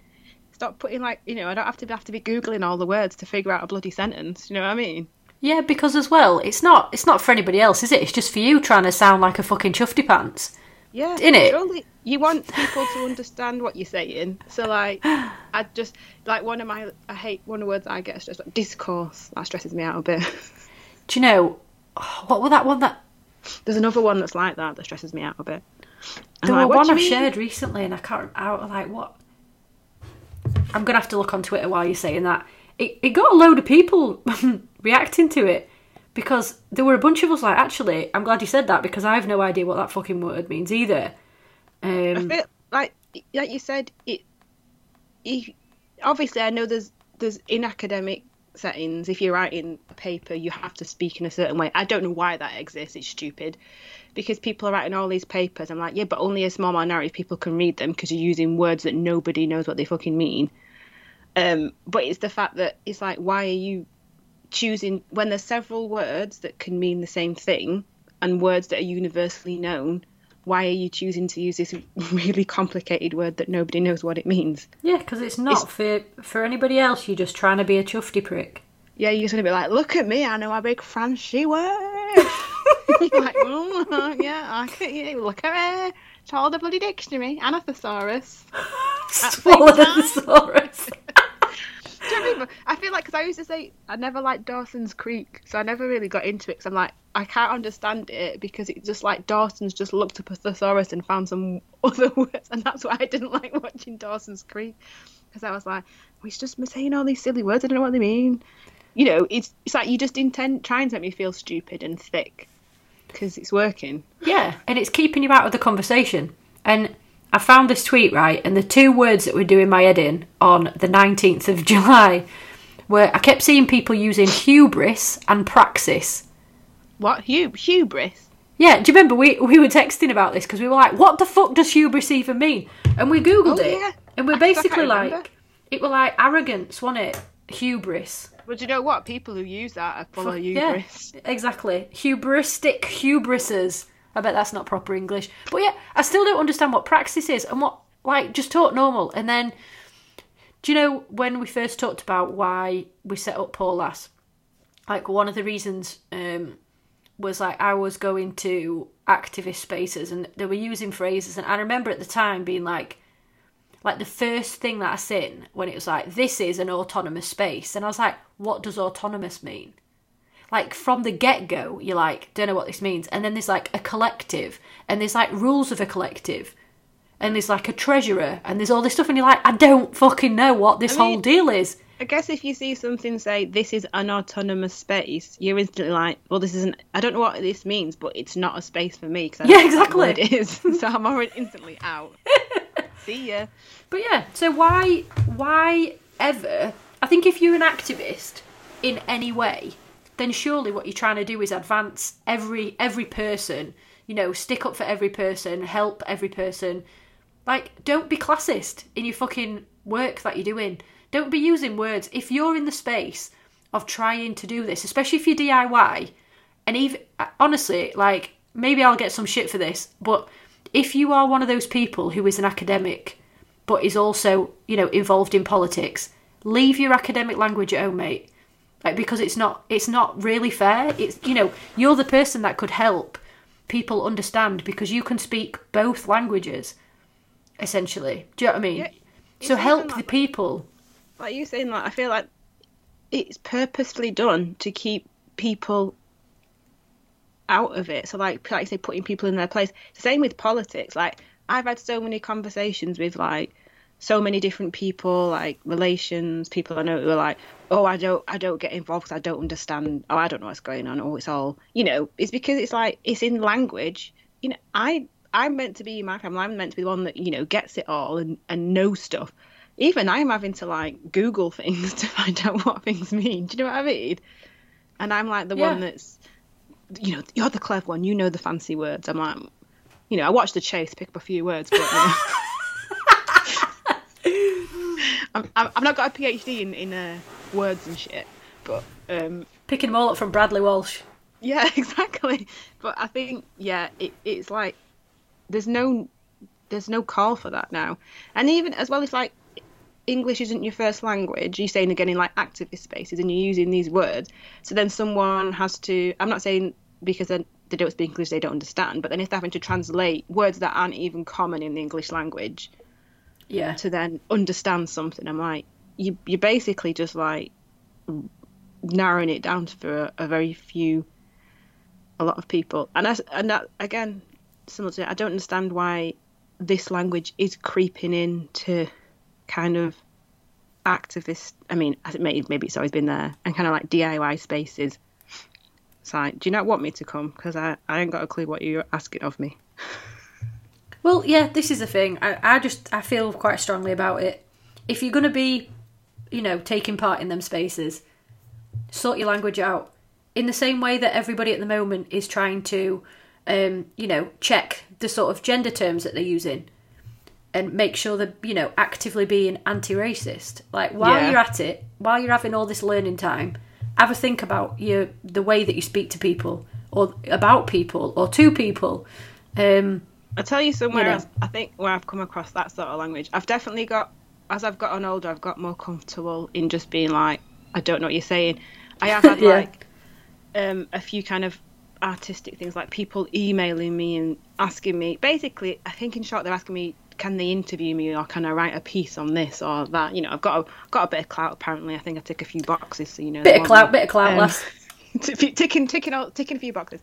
Stop putting like, you know, I don't have to have to be Googling all the words to figure out a bloody sentence. You know what I mean? Yeah, because as well, it's not it's not for anybody else, is it? It's just for you trying to sound like a fucking chufty pants. Yeah, in it. Surely you want people to understand what you're saying. So like, I just like one of my I hate one of the words I get stressed about, discourse. That stresses me out a bit. Do you know what was that one that? There's another one that's like that that stresses me out a bit. I'm there like, were one I've mean? shared recently, and I can't. I was like, what? I'm gonna have to look on Twitter while you're saying that. It it got a load of people reacting to it, because there were a bunch of us like, actually, I'm glad you said that because I have no idea what that fucking word means either. Um, I feel like like you said it. it obviously, I know there's there's in academic settings, if you're writing a paper, you have to speak in a certain way. I don't know why that exists. It's stupid because people are writing all these papers. I'm like, yeah, but only a small minority of people can read them because you're using words that nobody knows what they fucking mean. Um, but it's the fact that it's like, why are you choosing when there's several words that can mean the same thing and words that are universally known? Why are you choosing to use this really complicated word that nobody knows what it means? Yeah, because it's not it's, for for anybody else. You're just trying to be a chufty prick. Yeah, you're just going to be like, look at me, I know a big fancy word. You're like, oh, yeah, I can, yeah, look at me. It's all the bloody dictionary. And a thesaurus. All the thesaurus. Do you remember? I feel like, because I used to say, I never liked Dawson's Creek, so I never really got into it, because I'm like, I can't understand it, because it's just like Dawson's just looked up a thesaurus and found some other words, and that's why I didn't like watching Dawson's Creek, because I was like, well, he's just saying all these silly words, I don't know what they mean. You know, it's it's like you just intend trying to make me feel stupid and thick, because it's working. Yeah, and it's keeping you out of the conversation. And I found this tweet, right, and the two words that were doing my head in on the nineteenth of July were, I kept seeing people using hubris and praxis. What? Hub- hubris? Yeah, do you remember we we were texting about this because we were like, what the fuck does hubris even mean? And we Googled oh, it, yeah. and we're I basically like, it were like arrogance, wasn't it? Hubris. Well, do you know what? People who use that are full F- of hubris. Yeah, exactly. Hubristic hubrises. I bet that's not proper English. But yeah, I still don't understand what praxis is and what, like, just talk normal. And then, do you know, when we first talked about why we set up Poor Lass, like, one of the reasons um, was, like, I was going to activist spaces and they were using phrases. And I remember at the time being, like, like, the first thing that I seen when it was, like, this is an autonomous space. And I was like, what does autonomous mean? Like, from the get-go, you're like, don't know what this means. And then there's, like, a collective. And there's, like, rules of a collective. and is like a treasurer, and there's all this stuff, and you're like, I don't fucking know what this I mean, whole deal is. I guess if you see something say, this is an autonomous space, you're instantly like, well, this isn't, I don't know what this means, but it's not a space for me. Cause I don't yeah, exactly. know what it is. So I'm already instantly out. See ya. But yeah, so why, why ever, I think if you're an activist in any way, then surely what you're trying to do is advance every every person, you know, stick up for every person, help every person. Like, don't be classist in your fucking work that you're doing. Don't be using words. If you're in the space of trying to do this, especially if you're D I Y, and even, honestly, like, maybe I'll get some shit for this, but if you are one of those people who is an academic but is also, you know, involved in politics, leave your academic language at home, mate. Like, because it's not it's not really fair. It's, you know, you're the person that could help people understand because you can speak both languages, essentially. Do you know what I mean? Yeah, so help like, the people. Like you saying, like, I feel like it's purposely done to keep people out of it. So, like, like you say, putting people in their place. Same with politics. Like, I've had so many conversations with, like, so many different people, like relations, people I know who are like, oh, I don't I don't get involved because I don't understand. Oh, I don't know what's going on. Oh, it's all, you know, it's because it's like, it's in language. You know, I, I'm meant to be in my family. I'm meant to be the one that, you know, gets it all and, and knows stuff. Even I'm having to like Google things to find out what things mean. Do you know what I mean? And I'm like the yeah. one that's, you know, you're the clever one. You know the fancy words. I'm like, you know, I watched The Chase, pick up a few words, but you know. I'm, I've not got a PhD in, in uh, words and shit, but... Um, picking them all up from Bradley Walsh. Yeah, exactly. But I think, yeah, it, it's like, there's no there's no call for that now. And even, as well, it's like, English isn't your first language. You're saying, again, in, like, activist spaces, and you're using these words. So then someone has to... I'm not saying because they don't speak English, they don't understand, but then if they're having to translate words that aren't even common in the English language... Yeah. To then understand something, I'm like, you, you're basically just like narrowing it down for a, a very few, a lot of people. And I, and that, again, similar to it, I don't understand why this language is creeping in to kind of activist. I mean, maybe maybe it's always been there, and kind of like D I Y spaces. It's like, do you not want me to come? Because I, I ain't got a clue what you're asking of me. Well, yeah, this is the thing. I, I just, I feel quite strongly about it. If you're going to be, you know, taking part in them spaces, sort your language out. In the same way that everybody at the moment is trying to, um, you know, check the sort of gender terms that they're using and make sure that, you know, actively being anti-racist. Like, while yeah. you're at it, while you're having all this learning time, have a think about your the way that you speak to people or about people or to people. Um I'll tell you somewhere you know. else, I think, where I've come across that sort of language. I've definitely got, as I've gotten older, I've got more comfortable in just being like, I don't know what you're saying. I have had, yeah. like, um, a few kind of artistic things, like people emailing me and asking me, basically, I think in short, they're asking me, can they interview me or can I write a piece on this or that? You know, I've got a, got a bit of clout, apparently. I think I tick a few boxes, so, you know. Bit of clout, one, bit of clout, um, lass. ticking, ticking, ticking a few boxes.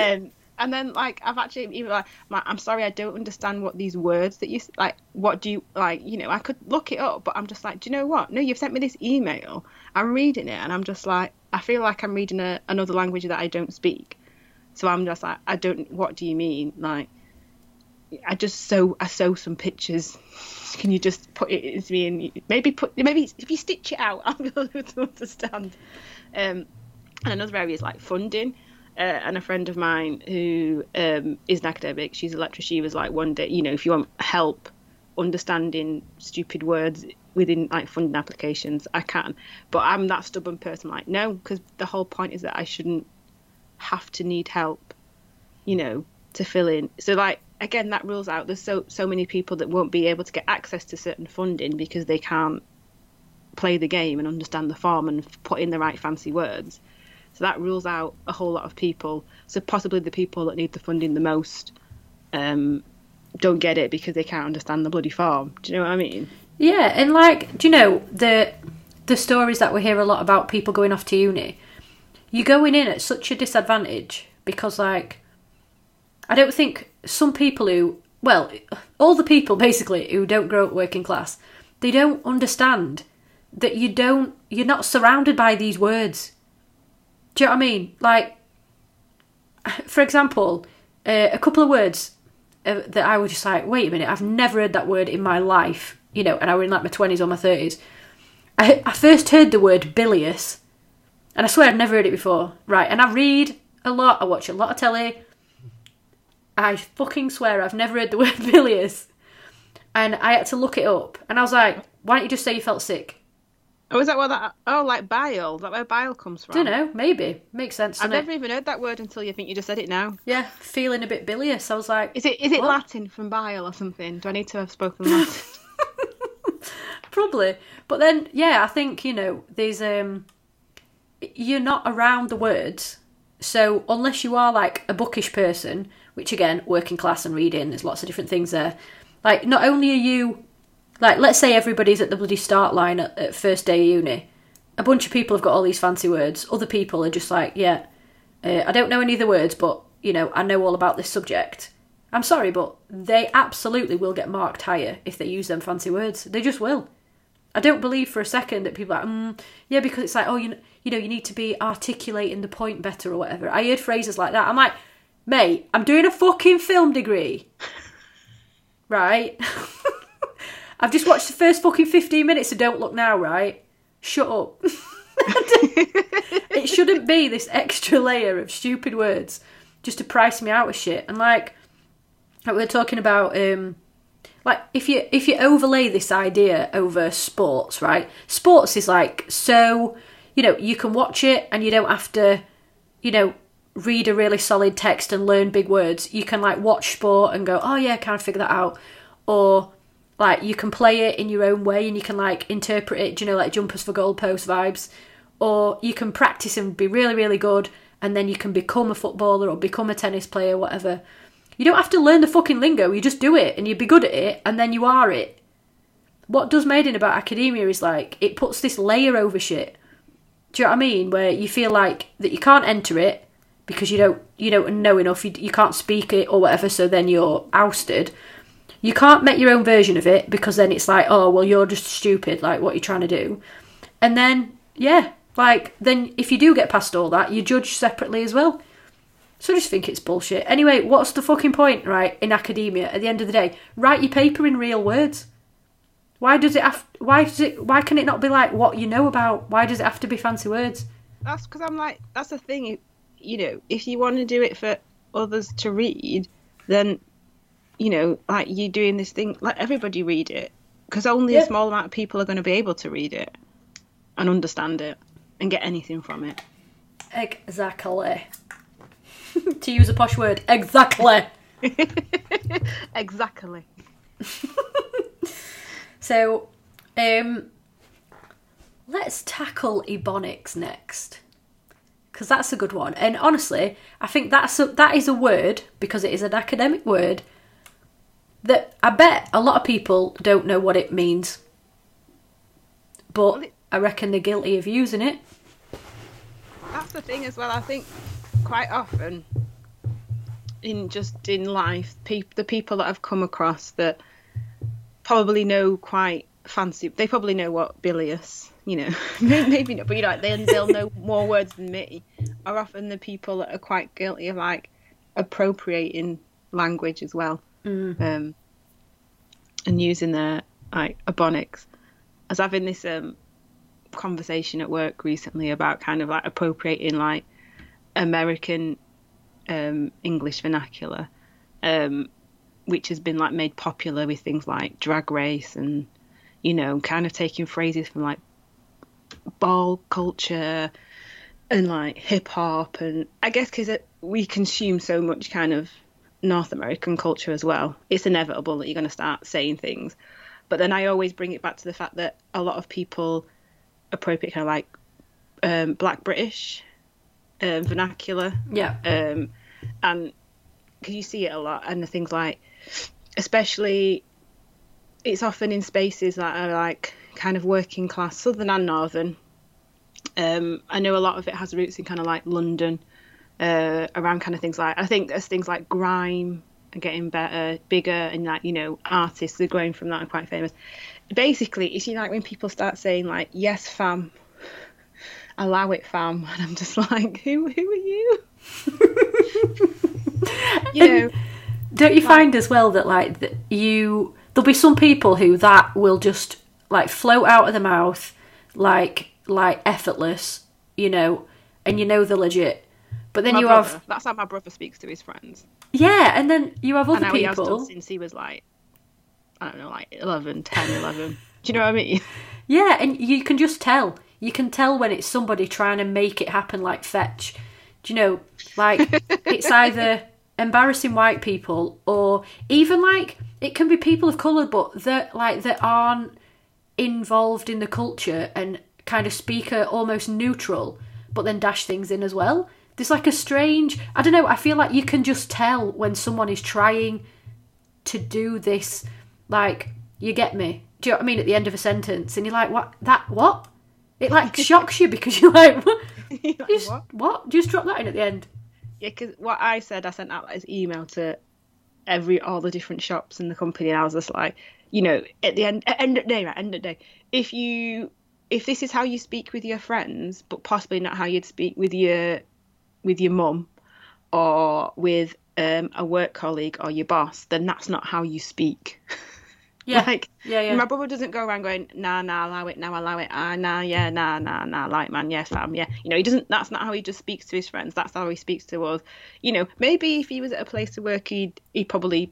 Um And then, like, I've actually even like, I'm sorry, I don't understand what these words that you like. What do you like? You know, I could look it up, but I'm just like, do you know what? No, you've sent me this email. I'm reading it, and I'm just like, I feel like I'm reading a, another language that I don't speak. So I'm just like, I don't. What do you mean? Like, I just sew. I sew some pictures. Can you just put it into me and maybe put maybe if you stitch it out, I'll be able to understand. Um, and another area is like funding. Uh, and a friend of mine who um, is an academic, she's a lecturer, she was like, one day, you know, if you want help understanding stupid words within, like, funding applications, I can. But I'm that stubborn person, like, no, because the whole point is that I shouldn't have to need help, you know, to fill in. So, like, again, that rules out, there's so, so many people that won't be able to get access to certain funding because they can't play the game and understand the form and put in the right fancy words. So that rules out a whole lot of people. So possibly the people that need the funding the most um, don't get it because they can't understand the bloody form. Do you know what I mean? Yeah, and like, do you know, the the stories that we hear a lot about people going off to uni, you're going in at such a disadvantage because, like, I don't think some people who well, all the people basically who don't grow up working class, they don't understand that you don't, you're not surrounded by these words. Do you know what I mean? Like, for example, uh, a couple of words uh, that I was just like, wait a minute, I've never heard that word in my life, you know, and I was in like my twenties or my thirties. I, I first heard the word bilious, and I swear I'd never heard it before, right? And I read a lot, I watch a lot of telly. I fucking swear I've never heard the word bilious. And I had to look it up, and I was like, why don't you just say you felt sick? Oh, is that where that... Oh, like bile. Is that where bile comes from? I don't know. Maybe. Makes sense. I've never it? even heard that word until you think you just said it now. Yeah, feeling a bit bilious. I was like... Is it is it what? Latin from bile or something? Do I need to have spoken Latin? Probably. But then, yeah, I think, you know, there's... um, you're not around the words. So unless you are, like, a bookish person, which, again, working class and reading, there's lots of different things there. Like, not only are you... Like, let's say everybody's at the bloody start line at, at first day of uni. A bunch of people have got all these fancy words. Other people are just like, yeah, uh, I don't know any of the words, but, you know, I know all about this subject. I'm sorry, but they absolutely will get marked higher if they use them fancy words. They just will. I don't believe for a second that people are like, mm, yeah, because it's like, oh, you know, you know, you need to be articulating the point better or whatever. I heard phrases like that. I'm like, mate, I'm doing a fucking film degree. Right? I've just watched the first fucking fifteen minutes of Don't Look Now, right? Shut up. It shouldn't be this extra layer of stupid words just to price me out of shit. And like, like we were talking about, um, like if you if you overlay this idea over sports, right? Sports is like, so, you know, you can watch it and you don't have to, you know, read a really solid text and learn big words. You can like watch sport and go, oh yeah, I can't figure that out. Or... like, you can play it in your own way and you can, like, interpret it, you know, like Jumpers for Goalposts vibes. Or you can practice and be really, really good and then you can become a footballer or become a tennis player, whatever. You don't have to learn the fucking lingo, you just do it and you be good at it and then you are it. What does Made In about academia is, like, it puts this layer over shit. Do you know what I mean? Where you feel like that you can't enter it because you don't, you don't know enough, you, you can't speak it or whatever, so then you're ousted. You can't make your own version of it because then it's like, oh, well, you're just stupid, like, what are you trying to do? And then, yeah, like, then if you do get past all that, you judge separately as well. So I just think it's bullshit. Anyway, what's the fucking point, right, in academia at the end of the day? Write your paper in real words. Why does it have, why does it, why can it not be like what you know about? Why does it have to be fancy words? That's because I'm like, that's the thing, you know, if you want to do it for others to read, then... you know, like you doing this thing, like everybody read it, because only yeah. a small amount of people are going to be able to read it and understand it and get anything from it. Exactly. To use a posh word, exactly. Exactly. So, um, let's tackle ebonics next, because that's a good one. And honestly, I think that's a, that is a word, because it is an academic word, that I bet a lot of people don't know what it means. But I reckon they're guilty of using it. That's the thing as well. I think quite often in just in life, pe- the people that I've come across that probably know quite fancy, they probably know what bilious, you know, maybe not, but you know, like, they'll, they'll know more words than me, are often the people that are quite guilty of like appropriating language as well. Mm. Um, and using their like ebonics. I was having this um, conversation at work recently about kind of like appropriating like American um, English vernacular, um, which has been like made popular with things like Drag Race and, you know, kind of taking phrases from like ball culture and like hip hop. And I guess because we consume so much kind of North American culture as well, it's inevitable that you're going to start saying things. But then I always bring it back to the fact that a lot of people appropriate kind of like um, Black British um, vernacular, yeah, um, and because you see it a lot, and the things like, especially, it's often in spaces that are like kind of working class, southern and northern. Um, I know a lot of it has roots in kind of like London. Uh, around kind of things like, I think there's things like grime are getting better, bigger, and that, you know, artists are growing from that and quite famous. Basically, it's, you know, like when people start saying like, yes, fam, allow it, fam, and I'm just like, who who are you? You know, don't you like, find as well that like that you there'll be some people who that will just like float out of the mouth like like effortless, you know, and you know they're legit. But then you brother. have that's how my brother speaks to his friends. Yeah, and then you have other and people. He has done since he was like, I don't know, like eleven, ten, eleven. Do you know what I mean? Yeah, and you can just tell. You can tell when it's somebody trying to make it happen, like fetch. Do you know, like, it's either embarrassing white people or even, like, it can be people of colour, but that, like, that aren't involved in the culture and kind of speak a, almost neutral, but then dash things in as well. There's, like, a strange... I don't know, I feel like you can just tell when someone is trying to do this, like, you get me? Do you know what I mean? At the end of a sentence, and you're like, what? That, what? It, like, shocks you because you're like, what? You're like, just, what? What? Just drop that in at the end. Yeah, because what I said, I sent out like, this email to every all the different shops in the company, and I was just like, you know, at the end, end of day, right, end of day, if you, if this is how you speak with your friends, but possibly not how you'd speak with your, with your mum, or with um, a work colleague or your boss, then that's not how you speak. Yeah. Like, yeah, yeah. My brother doesn't go around going, nah, nah, allow it, now allow it, ah, nah, yeah, nah, nah, nah, like, man, yes, fam, yeah. You know, he doesn't, that's not how he just speaks to his friends. That's how he speaks to us. You know, maybe if he was at a place to work, he'd, he'd probably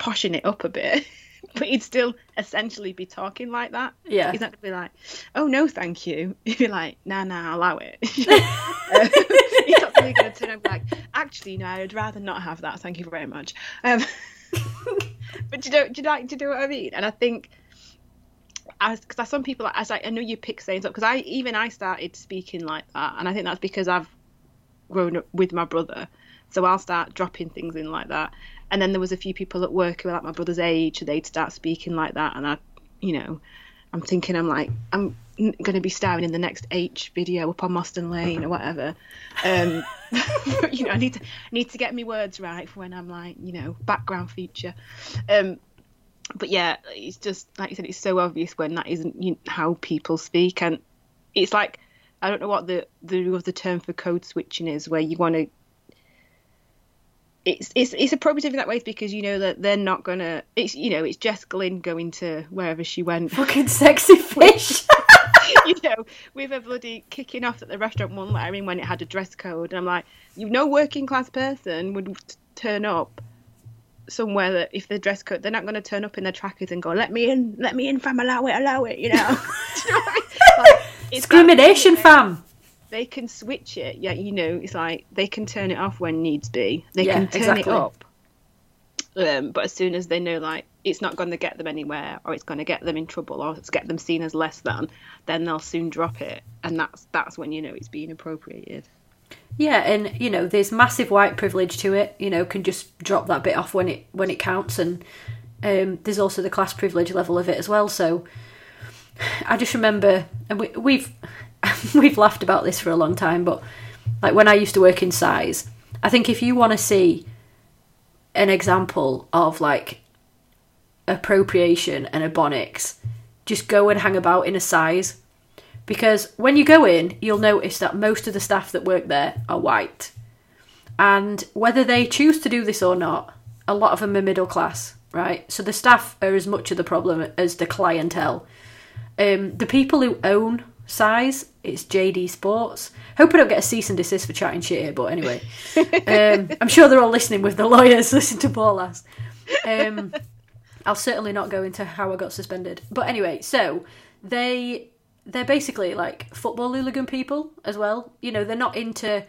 poshen it up a bit, but he'd still essentially be talking like that. Yeah. He's not going to be like, oh, no, thank you. He'd be like, nah, nah, allow it. He's not really going to turn and be like, actually, no, I'd rather not have that. Thank you very much. Um, but do you know, do you like do you know what I mean? And I think, because I, I some people, I was like, I know you pick sayings up, because I even I started speaking like that, and I think that's because I've grown up with my brother, so I'll start dropping things in like that. And then there was a few people at work who were like my brother's age, they'd start speaking like that, and I, you know, I'm thinking I'm like I'm going to be starring in the next H video up on Moston Lane or whatever. Um, you know, I need to I need to get my words right for when I'm like, you know, background feature. Um, but yeah, it's just like you said, it's so obvious when that isn't you know, how people speak, and it's like I don't know what the the the term for code switching is, where you want to. It's it's it's appropriate in that way because you know that they're not gonna. It's you know it's Jess Glynn going to wherever she went. Fucking sexy fish. You know, with a bloody kicking off at the restaurant one lettering when it had a dress code, and I'm like, you know, working class person would turn up somewhere that if the dress code, they're not going to turn up in their trackers and go, let me in, let me in, fam, allow it, allow it, you know. You know what I mean? Like, discrimination, like, fam. They can switch it, yeah, you know, it's like they can turn it off when needs be. They yeah, can turn exactly. it up. Um, but as soon as they know, like, it's not going to get them anywhere, or it's going to get them in trouble, or it's get them seen as less than, then they'll soon drop it. And that's that's when you know it's being appropriated. Yeah, and, you know, there's massive white privilege to it, you know, can just drop that bit off when it when it counts. And um, there's also the class privilege level of it as well. So I just remember, and we, we've we've laughed about this for a long time, but, like, when I used to work in size, I think if you want to see an example of, like, appropriation and ebonics, just go and hang about in a size, because when you go in you'll notice that most of the staff that work there are white, and whether they choose to do this or not, a lot of them are middle class, right? So the staff are as much of the problem as the clientele. Um, the people who own size, it's J D Sports. Hope I don't get a cease and desist for chatting shit here, but anyway. um, I'm sure they're all listening with the lawyers, listen to poor lass. Um I'll certainly not go into how I got suspended. But anyway, so they, they're basically like football hooligan people as well. You know, they're not into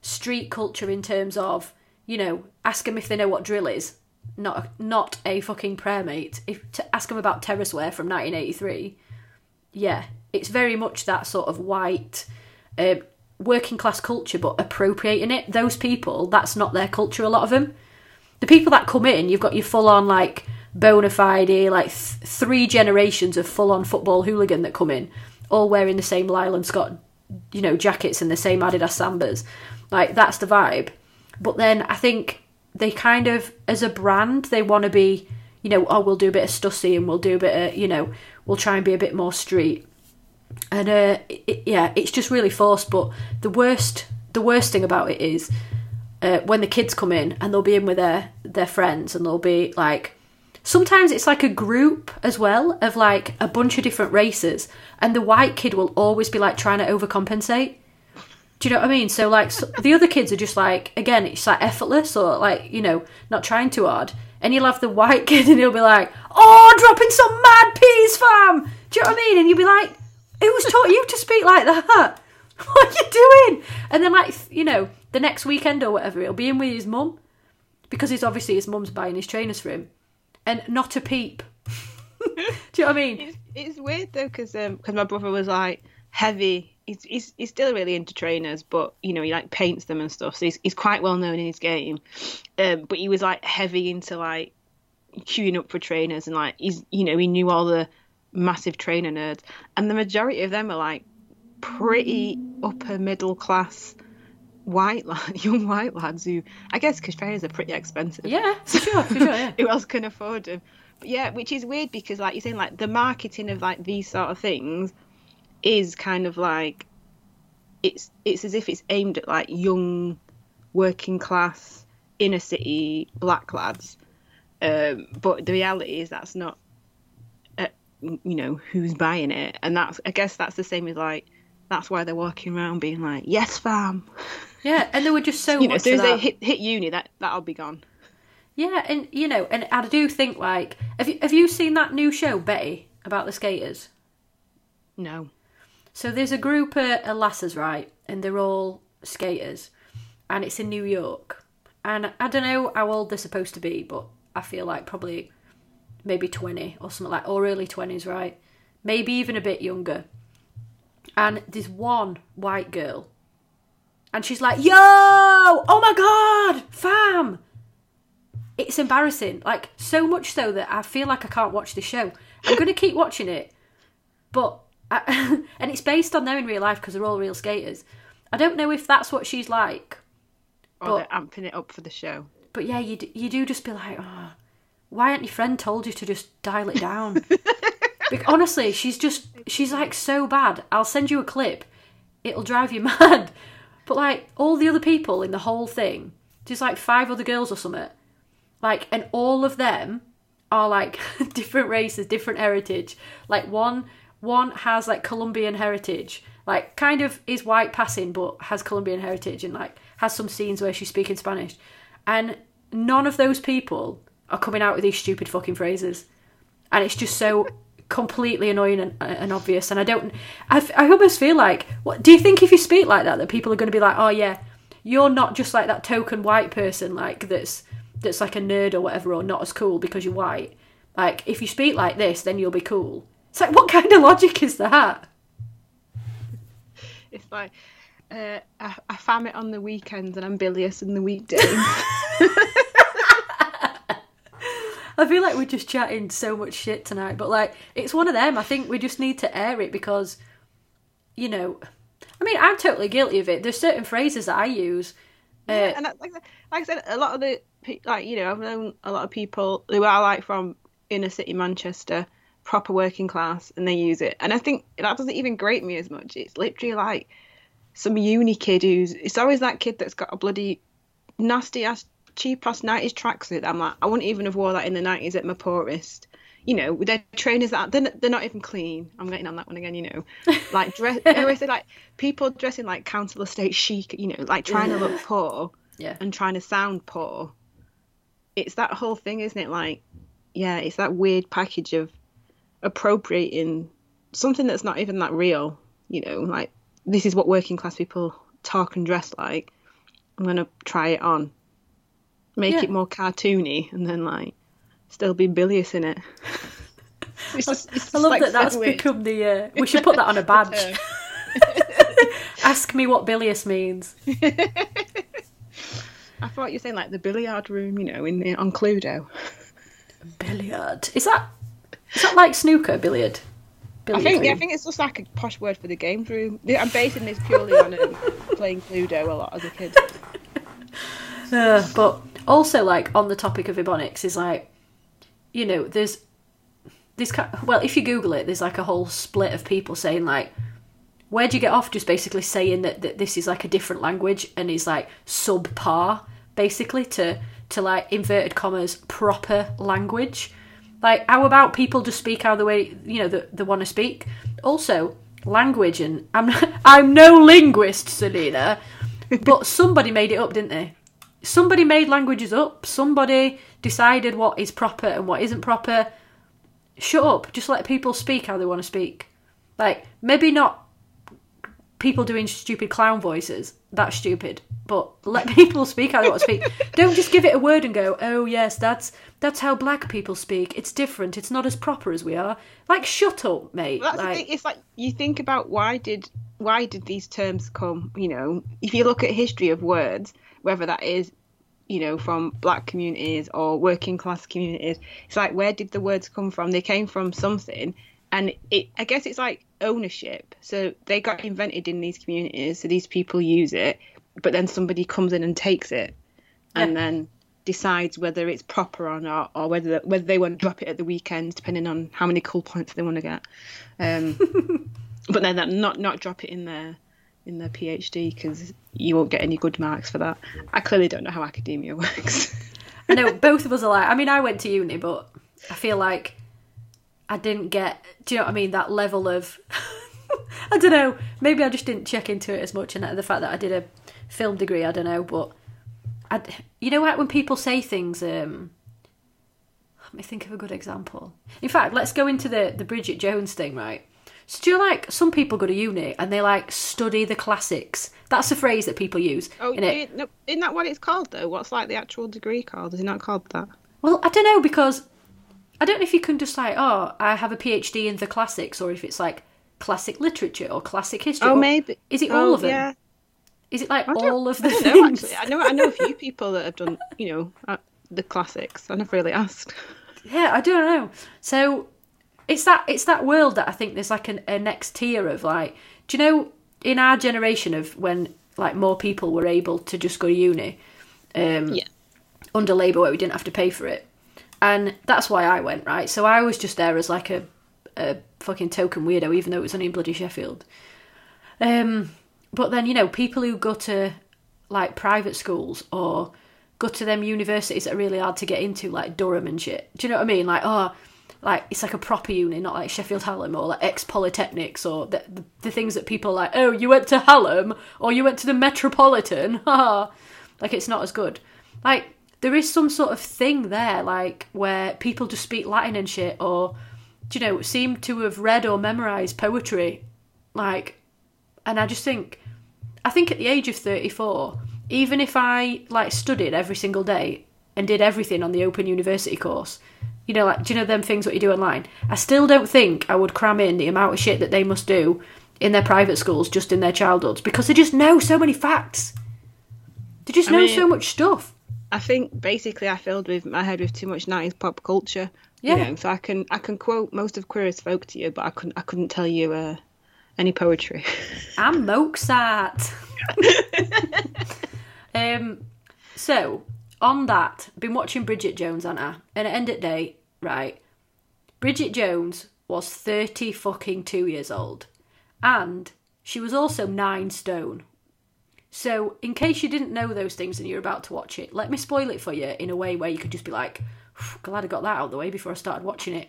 street culture in terms of, you know, ask them if they know what drill is. Not a, not a fucking prayer mate. If to ask them about terrace wear from nineteen eighty-three. Yeah, it's very much that sort of white uh, working class culture, but appropriating it. Those people, that's not their culture, a lot of them. The people that come in, you've got your full on like... bona fide, like th- three generations of full-on football hooligan that come in, all wearing the same Lyle and Scott, you know, jackets and the same Adidas Sambas. Like, that's the vibe. But then I think they kind of, as a brand, they want to be, you know, oh, we'll do a bit of Stussy and we'll do a bit of, you know, we'll try and be a bit more street. And, uh, it, yeah, it's just really forced. But the worst the worst thing about it is uh, when the kids come in and they'll be in with their, their friends and they'll be, like... Sometimes it's like a group as well of, like, a bunch of different races, and the white kid will always be, like, trying to overcompensate. Do you know what I mean? So, like, so the other kids are just, like, again, it's, like, effortless or, like, you know, not trying too hard. And you'll have the white kid and he'll be like, oh, dropping some mad peas, fam! Do you know what I mean? And you'll be like, who's taught you to speak like that? What are you doing? And then, like, you know, the next weekend or whatever, he'll be in with his mum, because he's obviously his mum's buying his trainers for him. And not a peep. Do you know what I mean? It's, it's weird, though, because um, cause my brother was, like, heavy. He's, he's he's still really into trainers, but, you know, he, like, paints them and stuff. So he's, he's quite well known in his game. Um, but he was, like, heavy into, like, queuing up for trainers. And, like, he's, you know, he knew all the massive trainer nerds. And the majority of them are, like, pretty upper middle class white lad, young white lads who, I guess, because trainers are pretty expensive. Yeah, for sure, for sure, yeah. Who else can afford them? But yeah, which is weird because, like you're saying, like the marketing of like these sort of things is kind of like it's it's as if it's aimed at like young, working class, inner city black lads. Um, but the reality is that's not, uh, you know, who's buying it, and that's I guess that's the same as like that's why they're walking around being like, yes, fam. Yeah, and they were just so you know, much. As soon as they hit, hit uni, that that'll be gone. Yeah, and you know, and I do think like, have you have you seen that new show Betty about the skaters? No. So there's a group of, of lasses, right, and they're all skaters, and it's in New York, and I don't know how old they're supposed to be, but I feel like probably maybe twenty or something like, or early twenties, right? Maybe even a bit younger. And there's one white girl. And she's like, yo, oh my God, fam. It's embarrassing. Like, so much so that I feel like I can't watch the show. I'm going to keep watching it. But, I, and it's based on them in real life because they're all real skaters. I don't know if that's what she's like. Or but, they're amping it up for the show. But yeah, you do, you do just be like, oh, why hasn't your friend told you to just dial it down? Because, honestly, she's just, she's like so bad. I'll send you a clip. It'll drive you mad. But, like, all the other people in the whole thing, there's, like, five other girls or something, like, and all of them are, like, different races, different heritage. Like, one one has, like, Colombian heritage, like, kind of is white passing, but has Colombian heritage and, like, has some scenes where she's speaking Spanish. And none of those people are coming out with these stupid fucking phrases. And it's just so... completely annoying and, and obvious, and I don't I, I almost feel like, what do you think if you speak like that that people are going to be like, oh yeah, you're not just like that token white person like that's that's like a nerd or whatever or not as cool because you're white, like if you speak like this then you'll be cool. It's like, what kind of logic is that? It's like uh, I, I fam it on the weekends and I'm bilious on the weekdays. I feel like we're just chatting so much shit tonight, but, like, it's one of them. I think we just need to air it because, you know, I mean, I'm totally guilty of it. There's certain phrases that I use. Uh, yeah, and like, like I said, a lot of the, like, you know, I've known a lot of people who are, like, from inner city Manchester, proper working class, and they use it. And I think that doesn't even grate me as much. It's literally, like, some uni kid who's, it's always that kid that's got a bloody nasty-ass cheap-ass nineties tracksuit. I'm like, I wouldn't even have wore that in the nineties at my poorest. You know, their trainers that they're, they're not even clean. I'm getting on that one again. You know, like dress. I always say like people dressing like council estate chic. You know, like trying yeah. to look poor yeah. and trying to sound poor. It's that whole thing, isn't it? Like, yeah, it's that weird package of appropriating something that's not even that real. You know, like this is what working class people talk and dress like. I'm gonna try it on. Make yeah. it more cartoony and then, like, still be bilious in it. It's just, it's just I love like that that's weird. Become the... Uh, we should put that on a badge. Ask me what bilious means. I thought you were saying, like, the billiard room, you know, in the, on Cluedo. Billiard. Is that is that like snooker, billiard? billiard I think yeah, I think it's just like a posh word for the games room. I'm basing this purely on um, playing Cluedo a lot as a kid. Uh, but Also, like, on the topic of Ebonics is, like, you know, there's this kind of, well, if you Google it, there's, like, a whole split of people saying, like, where do you get off? Just basically saying that, that this is, like, a different language and is, like, subpar, basically, to, to like, inverted commas, proper language. Like, how about people just speak how the way, you know, that they want to speak? Also, language, and I'm I'm no linguist, Selena, but somebody made it up, didn't they? Somebody made languages up. Somebody decided what is proper and what isn't proper. Shut up. Just let people speak how they want to speak. Like, maybe not people doing stupid clown voices. That's stupid. But let people speak how they want to speak. Don't just give it a word and go, oh, yes, that's that's how black people speak. It's different. It's not as proper as we are. Like, shut up, mate. Well, that's like, the thing. It's like, you think about why did why did these terms come, you know, if you look at history of words, whether that is, you know, from black communities or working class communities, it's like, where did the words come from? They came from something. And it, I guess it's like ownership. So they got invented in these communities, so these people use it, but then somebody comes in and takes it and yeah. then decides whether it's proper or not, or whether whether they want to drop it at the weekend, depending on how many cool points they want to get. Um, but then that not, not drop it in there. in their PhD, because you won't get any good marks for that. I clearly don't know how academia works. I know, both of us are like, I mean, I went to uni, but I feel like I didn't get, do you know what I mean, that level of, I don't know, maybe I just didn't check into it as much, and the fact that I did a film degree, I don't know, but, I, you know, like when people say things, um, let me think of a good example. In fact, let's go into the, the Bridget Jones thing, right? So do you like, some people go to uni and they, like, study the classics. That's a phrase that people use. Oh, innit? It, no, isn't that what it's called, though? What's, like, the actual degree called? Is it not called that? Well, I don't know, because I don't know if you can just, like, oh, I have a PhD in the classics, or if it's, like, classic literature or classic history. Oh, or, maybe. Is it oh, all of them? Yeah. Is it, like, all of the things? I don't know, actually. I know, I know a few people that have done, you know, the classics. I never really asked. Yeah, I don't know. So... It's that it's that world that I think there's like an, a next tier of, like, do you know, in our generation of when, like, more people were able to just go to uni um, yeah. under Labour, where we didn't have to pay for it. And that's why I went, right? So I was just there as like a, a fucking token weirdo, even though it was only in bloody Sheffield. Um, but then, you know, people who go to, like, private schools or go to them universities that are really hard to get into, like Durham and shit. Do you know what I mean? Like, oh... Like, it's like a proper uni, not like Sheffield Hallam or like ex-Polytechnics or the, the, the things that people are like, oh, you went to Hallam or you went to the Metropolitan. Like, it's not as good. Like, there is some sort of thing there, like, where people just speak Latin and shit or, you know, seem to have read or memorised poetry. Like, and I just think, I think at the age of thirty-four, even if I, like, studied every single day and did everything on the Open University course... You know, like, do you know them things what you do online? I still don't think I would cram in the amount of shit that they must do in their private schools just in their childhoods, because they just know so many facts. They just I know mean, so much stuff. I think basically I filled with my head with too much nineties pop culture. Yeah. You know, so I can I can quote most of Queer as Folk to you, but I couldn't I couldn't tell you uh, any poetry. I'm Mozart. um. So. On that, I've been watching Bridget Jones, haven't I? And at end of day, right, Bridget Jones was thirty fucking two years old. And she was also nine stone. So in case you didn't know those things and you're about to watch it, let me spoil it for you in a way where you could just be like, glad I got that out of the way before I started watching it.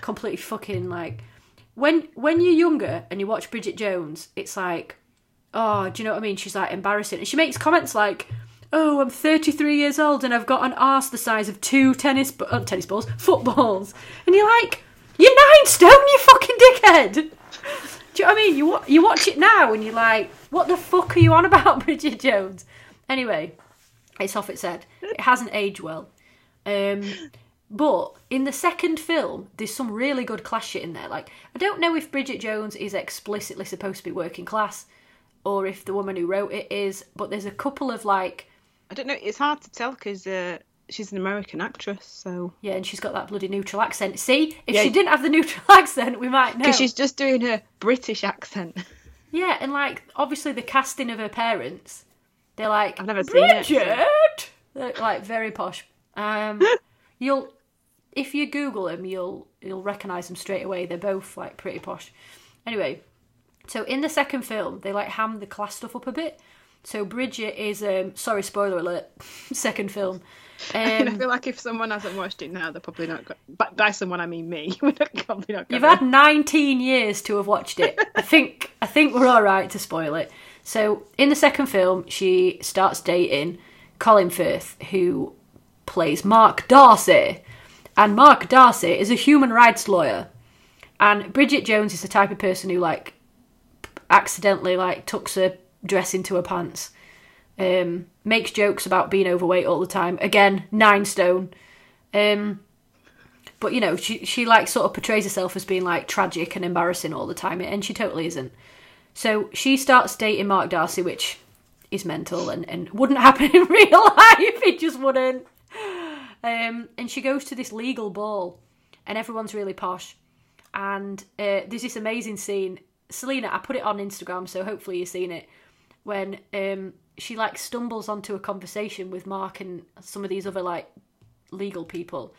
Completely fucking like... When, when you're younger and you watch Bridget Jones, it's like, oh, do you know what I mean? She's like embarrassing. And she makes comments like... Oh, I'm thirty-three years old and I've got an arse the size of two tennis, b- uh, tennis balls, footballs. And you're like, you're nine stone, you fucking dickhead. Do you know what I mean? You, wa- you watch it now and you're like, what the fuck are you on about, Bridget Jones? Anyway, it's off its head. It hasn't aged well. Um, but in the second film, there's some really good class shit in there. Like, I don't know if Bridget Jones is explicitly supposed to be working class or if the woman who wrote it is, but there's a couple of, like... I don't know, it's hard to tell because uh, she's an American actress, so... Yeah, and she's got that bloody neutral accent. See, if yeah. she didn't have the neutral accent, we might know. Because she's just doing her British accent. Yeah, and, like, obviously the casting of her parents, they're like, I've never seen Bridget! It, so... Look like very posh. Um, you'll if you Google them, you'll you'll recognise them straight away. They're both like pretty posh. Anyway, so in the second film, they like ham the class stuff up a bit. So Bridget is um, sorry, spoiler alert. Second film. Um, I feel like if someone hasn't watched it now, they're probably not. Got, but by someone I mean me. We're not, probably not. You've had nineteen years to have watched it. I think I think we're all right to spoil it. So in the second film, she starts dating Colin Firth, who plays Mark Darcy, and Mark Darcy is a human rights lawyer, and Bridget Jones is the type of person who like accidentally like tucks her dress into her pants, um, makes jokes about being overweight all the time. Again, nine stone, um, but you know she she like sort of portrays herself as being like tragic and embarrassing all the time, and she totally isn't. So she starts dating Mark Darcy, which is mental and, and wouldn't happen in real life. It just wouldn't. Um, and she goes to this legal ball and everyone's really posh. And uh, there's this amazing scene. Selina, I put it on Instagram, so hopefully you've seen it. When um, she like stumbles onto a conversation with Mark and some of these other like legal people.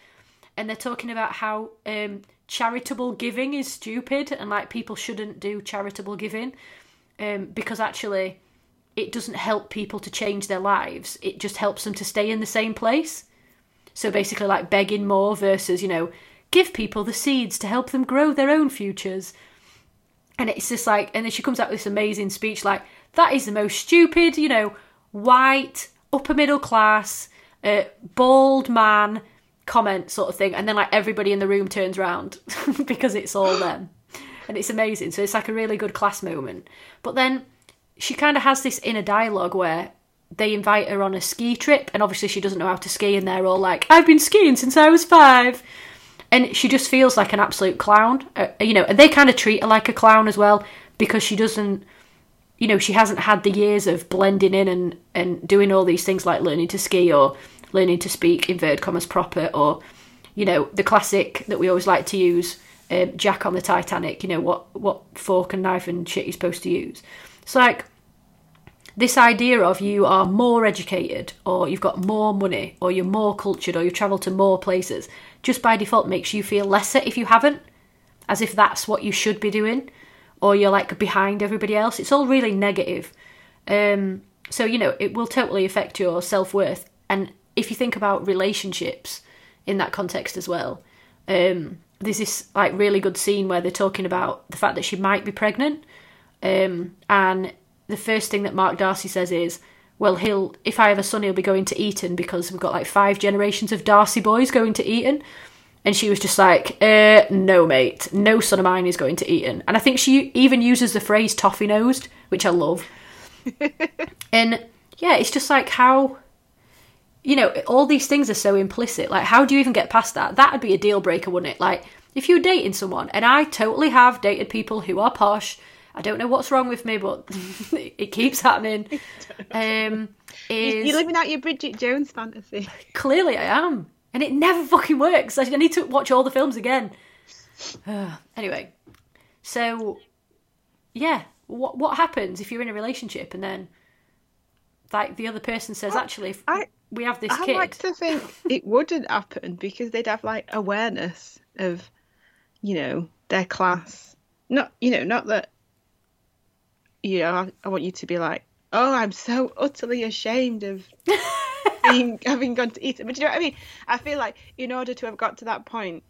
And they're talking about how um, charitable giving is stupid and like people shouldn't do charitable giving um, because actually it doesn't help people to change their lives. It just helps them to stay in the same place. So basically like begging more versus, you know, give people the seeds to help them grow their own futures. And it's just like, and then she comes out with this amazing speech like, that is the most stupid, you know, white, upper middle class, uh, bald man comment sort of thing. And then like everybody in the room turns around because it's all them. And it's amazing. So it's like a really good class moment. But then she kind of has this inner dialogue where they invite her on a ski trip and obviously she doesn't know how to ski and they're all like, I've been skiing since I was five. And she just feels like an absolute clown, uh, you know, and they kind of treat her like a clown as well because she doesn't, you know, she hasn't had the years of blending in and, and doing all these things like learning to ski or learning to speak, inverted commas, proper, or, you know, the classic that we always like to use, um, Jack on the Titanic, you know, what, what fork and knife and shit you're supposed to use. It's like this idea of you are more educated or you've got more money or you're more cultured or you've travelled to more places just by default makes you feel lesser if you haven't, as if that's what you should be doing or you're like behind everybody else. It's all really negative. Um, so, you know, it will totally affect your self-worth. And if you think about relationships in that context as well, um, there's this like really good scene where they're talking about the fact that she might be pregnant. Um, and the first thing that Mark Darcy says is, well, he'll if I have a son, he'll be going to Eton because we've got like five generations of Darcy boys going to Eton. And she was just like, uh, no, mate, no son of mine is going to Eton. And I think she even uses the phrase toffee-nosed, which I love. And yeah, it's just like how, you know, all these things are so implicit. Like, how do you even get past that? That would be a deal breaker, wouldn't it? Like, if you're dating someone, and I totally have dated people who are posh, I don't know what's wrong with me, but it keeps happening. Um, is You're living out your Bridget Jones fantasy. Clearly I am. And it never fucking works. I need to watch all the films again. Uh, anyway, so, yeah, what what happens if you're in a relationship and then like the other person says, I, actually, if I, we have this I kid? I like to think it wouldn't happen because they'd have, like, awareness of, you know, their class. Not, you know, not that... You know, I, I want you to be like, oh, I'm so utterly ashamed of being, having gone to Eton. But do you know what I mean? I feel like in order to have got to that point,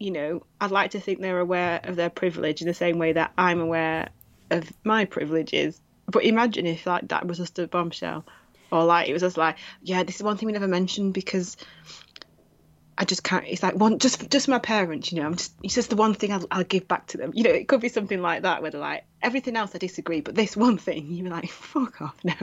you know, I'd like to think they're aware of their privilege in the same way that I'm aware of my privileges. But imagine if like that was just a bombshell, or like it was just like, yeah, this is one thing we never mentioned because I just can't. It's like one, just just my parents, you know. I'm just it's just the one thing I'll, I'll give back to them, you know. It could be something like that, where they're like everything else I disagree, but this one thing you're like, fuck off, no.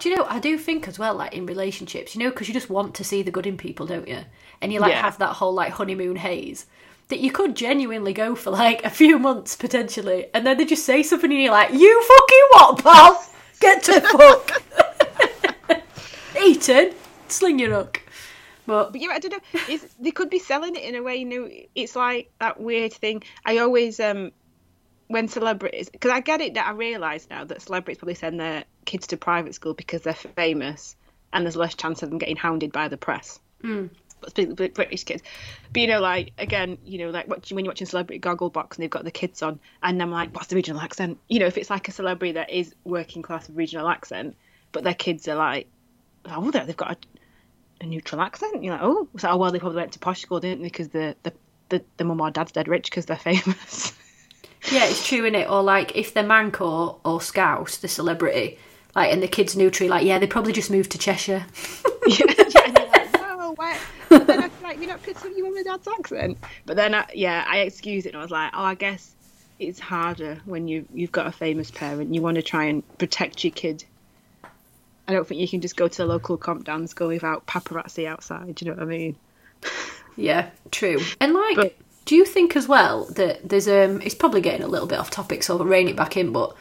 Do you know? I do think as well, like in relationships, you know, because you just want to see the good in people, don't you? And you like yeah. have that whole like honeymoon haze that you could genuinely go for like a few months potentially, and then they just say something and you're like, you fucking what, pal? Get to fuck, Eton, sling your hook. But, but yeah, I don't know. It's, they could be selling it in a way, you know. It's like that weird thing. I always, um, when celebrities, because I get it that I realise now that celebrities probably send their kids to private school because they're famous and there's less chance of them getting hounded by the press. Mm. But specifically British kids. But, you know, like, again, you know, like when you're watching Celebrity Gogglebox and they've got the kids on, and I'm like, what's the regional accent? You know, if it's like a celebrity that is working class regional accent, but their kids are like, oh, they've got a, a neutral accent. You're like, oh, so, oh, well, they probably went to posh school, didn't they? Because the, the, the, the mum or dad's dead rich because they're famous. Yeah, it's true, innit? Or, like, if they're Manco or Scouse, the celebrity, like, and the kid's neutral, like, yeah, they probably just moved to Cheshire. Yeah, yeah, and you're like, no, why? But then I feel like, you're not pissing you on my dad's accent. But then, I, yeah, I excused it, and I was like, oh, I guess it's harder when you, you've got a famous parent. You want to try and protect your kid. I don't think you can just go to the local comp dance school without paparazzi outside, do you know what I mean? Yeah, true. And, like... But, do you think as well that there's um? It's probably getting a little bit off topic, so I'll rein it back in. But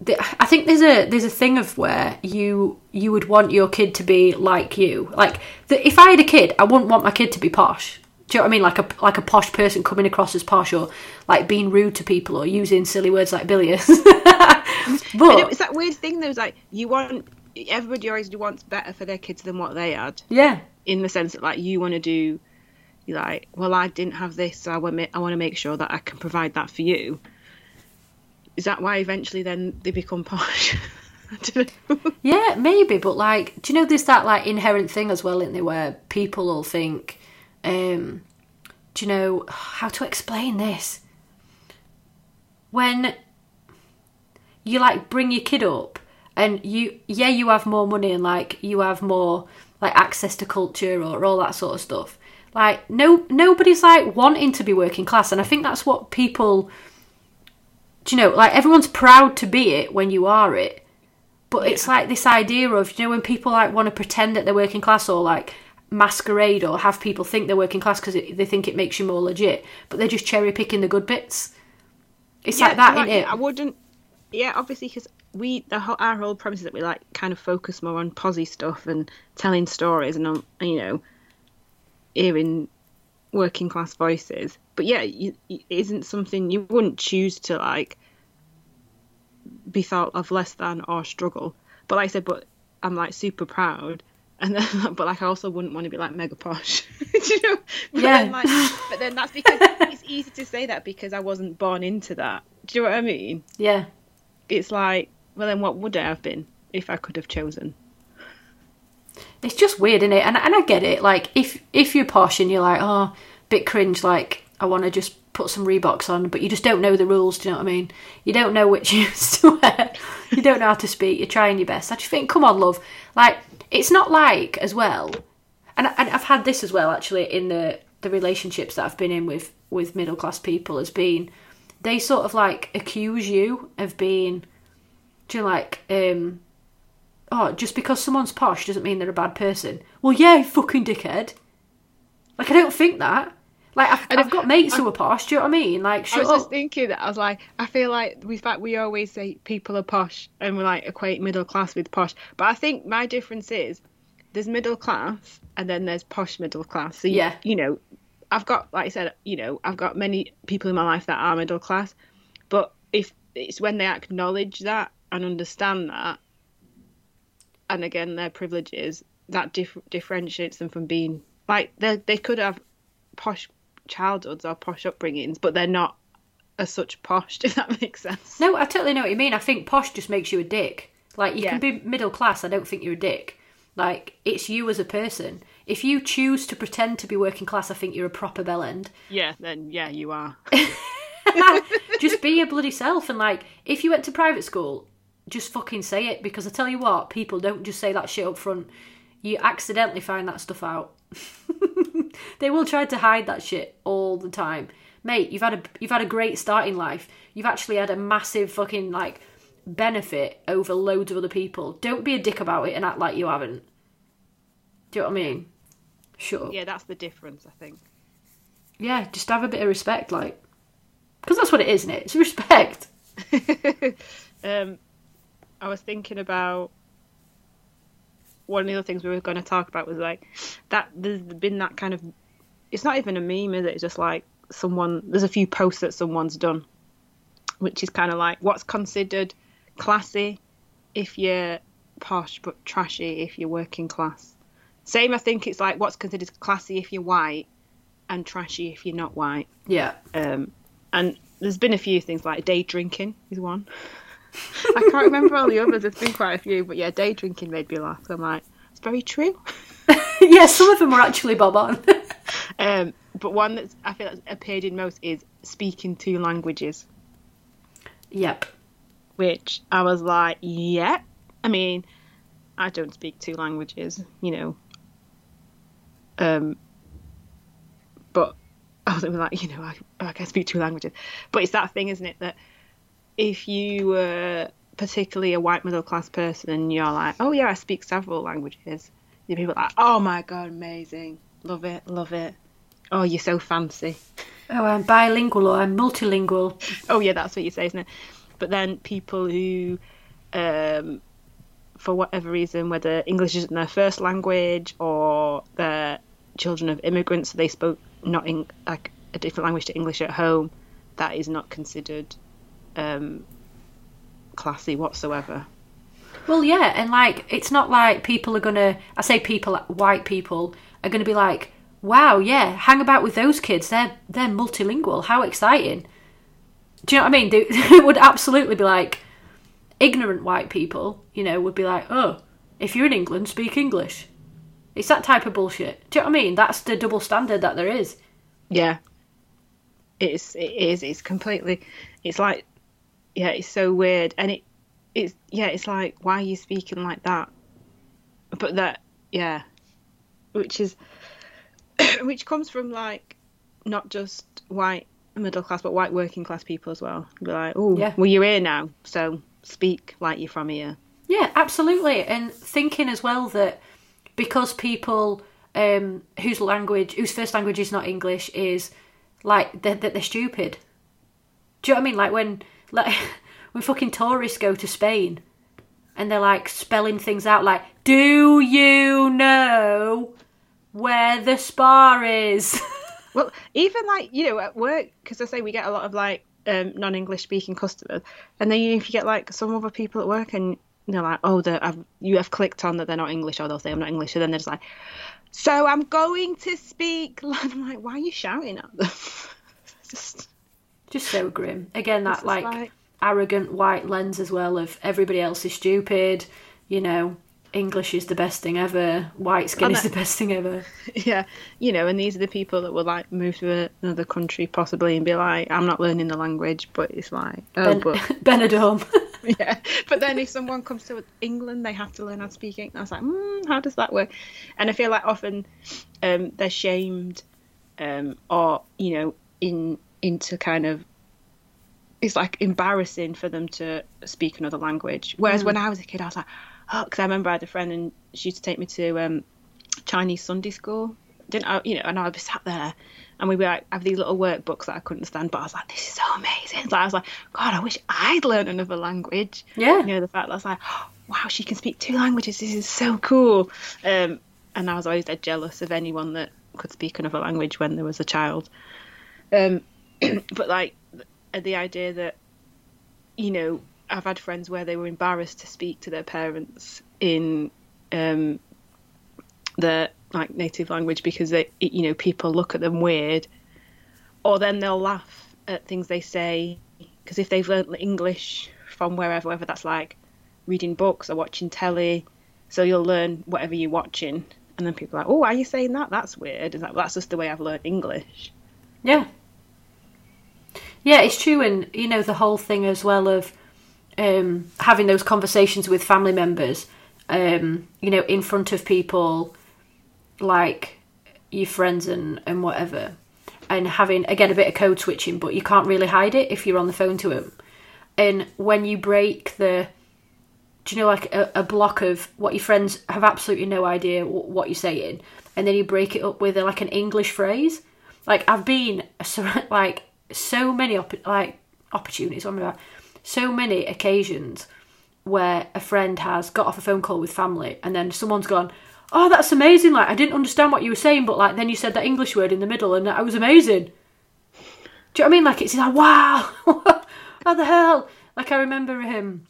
the, I think there's a there's a thing of where you you would want your kid to be like you. Like the, if I had a kid, I wouldn't want my kid to be posh. Do you know what I mean? Like a like a posh person coming across as posh, or like being rude to people, or using silly words like bilious. But know, it's that weird thing though. It's like you want everybody always wants better for their kids than what they had. Yeah. In the sense that like you want to do. You're like, well, I didn't have this, so I want to make sure that I can provide that for you. Is that why eventually then they become posh? I don't know. Yeah, maybe, but like, do you know there's that like inherent thing as well, isn't there, where people all think, um, do you know how to explain this? When you like bring your kid up, and you, yeah, you have more money and like you have more like access to culture or all that sort of stuff. Like, no, nobody's, like, wanting to be working class. And I think that's what people, do you know, like, everyone's proud to be it when you are it. But yeah. It's, like, this idea of, you know, when people, like, want to pretend that they're working class or, like, masquerade or have people think they're working class because they think it makes you more legit. But they're just cherry-picking the good bits. It's yeah, like that, like, innit? I wouldn't... Yeah, obviously, because we, the whole, our whole premise is that we, like, kind of focus more on posy stuff and telling stories and, on, you know... hearing working class voices, but yeah, you, it isn't something you wouldn't choose to like be thought of less than or struggle. But like I said, but I'm like super proud, and then but like I also wouldn't want to be like mega posh, you know? But yeah. Then, like, but then that's because it's easy to say that because I wasn't born into that. Do you know what I mean? Yeah. It's like, well, then what would I have been if I could have chosen? It's just weird, isn't it? And and I get it. Like, if if you're posh and you're like, oh, bit cringe, like, I want to just put some Reeboks on, but you just don't know the rules, do you know what I mean? You don't know which shoes to wear. You don't know how to speak. You're trying your best. I just think, come on, love. Like, it's not like, as well, and, and I've had this as well, actually, in the, the relationships that I've been in with, with middle-class people, has been, they sort of, like, accuse you of being, do you know, like, um... oh, just because someone's posh doesn't mean they're a bad person. Well, yeah, you fucking dickhead. Like, I don't think that. Like, I've, I've got mates I, who are posh, do you know what I mean? Like, shut I was up. Just thinking that, I was like, I feel like, in fact, we always say people are posh and we, like, equate middle class with posh. But I think my difference is there's middle class and then there's posh middle class. So, yeah, you, you know, I've got, like I said, you know, I've got many people in my life that are middle class. But if it's when they acknowledge that and understand that, and again, their privileges, that dif- differentiates them from being... Like, they could have posh childhoods or posh upbringings, but they're not as such posh, if that makes sense. No, I totally know what you mean. I think posh just makes you a dick. Like, you yeah. can be middle class, I don't think you're a dick. Like, it's you as a person. If you choose to pretend to be working class, I think you're a proper bellend. Yeah, then, yeah, you are. Just be your bloody self. And, like, if you went to private school... just fucking say it, because I tell you what, people don't just say that shit up front. You accidentally find that stuff out. They will try to hide that shit all the time. Mate, you've had a you've had a great start in life. You've actually had a massive fucking like benefit over loads of other people. Don't be a dick about it and act like you haven't. Do you know what I mean? Shut up. Yeah, that's the difference, I think. Yeah, just have a bit of respect, like, because that's what it is, isn't it? It's respect. um. I was thinking about one of the other things we were going to talk about was like that there's been that kind of, it's not even a meme, is it? It's just like someone, there's a few posts that someone's done, which is kind of like what's considered classy if you're posh but trashy if you're working class. Same, I think it's like what's considered classy if you're white and trashy if you're not white. Yeah. Um, and there's been a few things, like day drinking is one. I can't remember all the others. There's been quite a few, but yeah, day drinking made me laugh. I'm like, it's very true. Yeah, some of them are actually bob on. Um, but one that I feel that's appeared in most is speaking two languages. Yep. Which I was like, yeah. I mean, I don't speak two languages, you know. Um, but I was like, you know, I, I can speak two languages. But it's that thing, isn't it, that if you were particularly a white middle class person and you're like, oh yeah, I speak several languages, then people are like, oh my God, amazing. Love it, love it. Oh, you're so fancy. Oh, I'm bilingual or I'm multilingual. Oh yeah, that's what you say, isn't it? But then people who, um, for whatever reason, whether English isn't their first language or they're children of immigrants, so they spoke not in, like a different language to English at home, that is not considered um, classy whatsoever. Well, yeah, and like it's not like people are gonna. I say people, white people are gonna be like, wow, yeah, hang about with those kids. They're they're multilingual. How exciting! Do you know what I mean? They, they would absolutely be like, ignorant white people, you know, would be like, oh, if you're in England, speak English. It's that type of bullshit. Do you know what I mean? That's the double standard that there is. Yeah, it is. It is. It's completely. It's like, yeah, it's so weird, and it. It's yeah, it's like, why are you speaking like that? But that, yeah, which is, which comes from like, not just white middle class, but white working class people as well. Be like, oh, yeah. Well, you're here now, so speak like you're from here. Yeah, absolutely. And thinking as well that because people um, whose language, whose first language is not English, is like that they're, they're stupid. Do you know what I mean? Like when like. When fucking tourists go to Spain and they're like spelling things out like, do you know where the spa is? Well, even like, you know, at work, because I say we get a lot of like um, non-English speaking customers, and then if you get like some other people at work and they're like, oh, they're, I've, you have clicked on that they're not English, or they'll say I'm not English, and then they're just like, so I'm going to speak. I'm like, why are you shouting at them? just, just so grim. Again, that like... like... arrogant white lens as well of everybody else is stupid, you know, English is the best thing ever, white skin and is that, the best thing ever. Yeah, you know, and these are the people that will like move to another country possibly and be like, I'm not learning the language, but it's like, oh, ben, but... Benidorm. Yeah, but then if someone comes to England, they have to learn how to speak English. I was like, mm, how does that work? And I feel like often um, they're shamed um, or, you know, in into kind of, it's like embarrassing for them to speak another language. Whereas mm. when I was a kid, I was like, oh, because I remember I had a friend and she used to take me to um, Chinese Sunday school. Didn't I, you know, and I'd be sat there and we'd be like, I have these little workbooks that I couldn't stand, but I was like, this is so amazing. So I was like, God, I wish I'd learned another language. Yeah. You know, the fact that I was like, oh, wow, she can speak two languages. This is so cool. Um, and I was always dead jealous of anyone that could speak another language when there was a child. Um, but like, the idea that, you know, I've had friends where they were embarrassed to speak to their parents in um, their like native language because they, you know, people look at them weird, or then they'll laugh at things they say because if they've learnt English from wherever, whether that's like reading books or watching telly, so you'll learn whatever you're watching, and then people are like, oh, why are you saying that? That's weird. And like, well, that's just the way I've learnt English. Yeah. Yeah, it's true, and, you know, the whole thing as well of um, having those conversations with family members, um, you know, in front of people like your friends and, and whatever, and having, again, a bit of code switching, but you can't really hide it if you're on the phone to them. And when you break the, do you know, like a, a block of what your friends have absolutely no idea what you're saying, and then you break it up with like an English phrase. Like, I've been, like... so many op- like opportunities what am I about? so many occasions where a friend has got off a phone call with family and then someone's gone, oh, that's amazing, like I didn't understand what you were saying, but like then you said that English word in the middle and that was amazing. Do you know what I mean? Like it's like, wow. How the hell? Like I remember him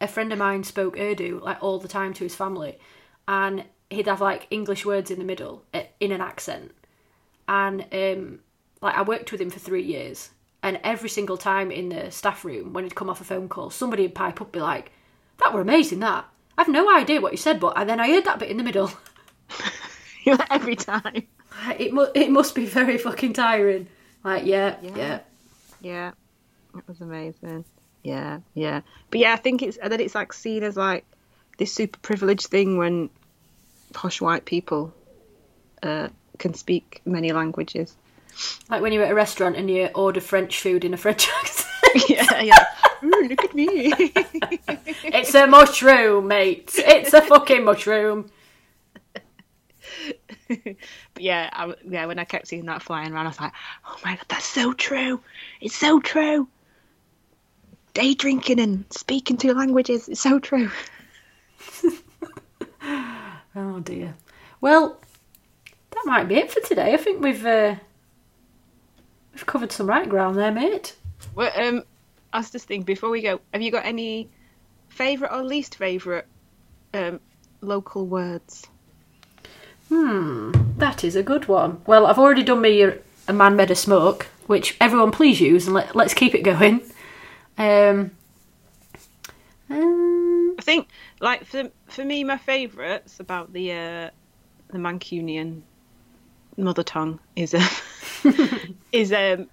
a friend of mine spoke Urdu like all the time to his family, and he'd have like English words in the middle in an accent. And um, like I worked with him for three years, and every single time in the staff room when he'd come off a phone call, somebody would pipe up and be like, "That were amazing, that. I've no idea what you said, but and then I heard that bit in the middle." Every time. It must it must be very fucking tiring. Like yeah, yeah, yeah, yeah. That was amazing. Yeah, yeah. But yeah, I think it's that it's like seen as like this super privileged thing when posh white people uh, can speak many languages. Like when you're at a restaurant and you order French food in a French accent. Yeah, yeah. Ooh, look at me. It's a mushroom, mate. It's a fucking mushroom. But yeah, I, yeah, when I kept seeing that flying around, I was like, oh my God, that's so true. It's so true. Day drinking and speaking two languages. It's so true. Oh dear. Well, that might be it for today. I think we've uh, we've covered some right ground there, mate. Well, um, I was just thinking before we go, have you got any favourite or least favourite um, local words? Hmm, that is a good one. Well, I've already done me a, a man made a smoke, which everyone please use and let, let's keep it going. Um, um, I think, like, for for me, my favourites about the uh, the Mancunian mother tongue is uh, is um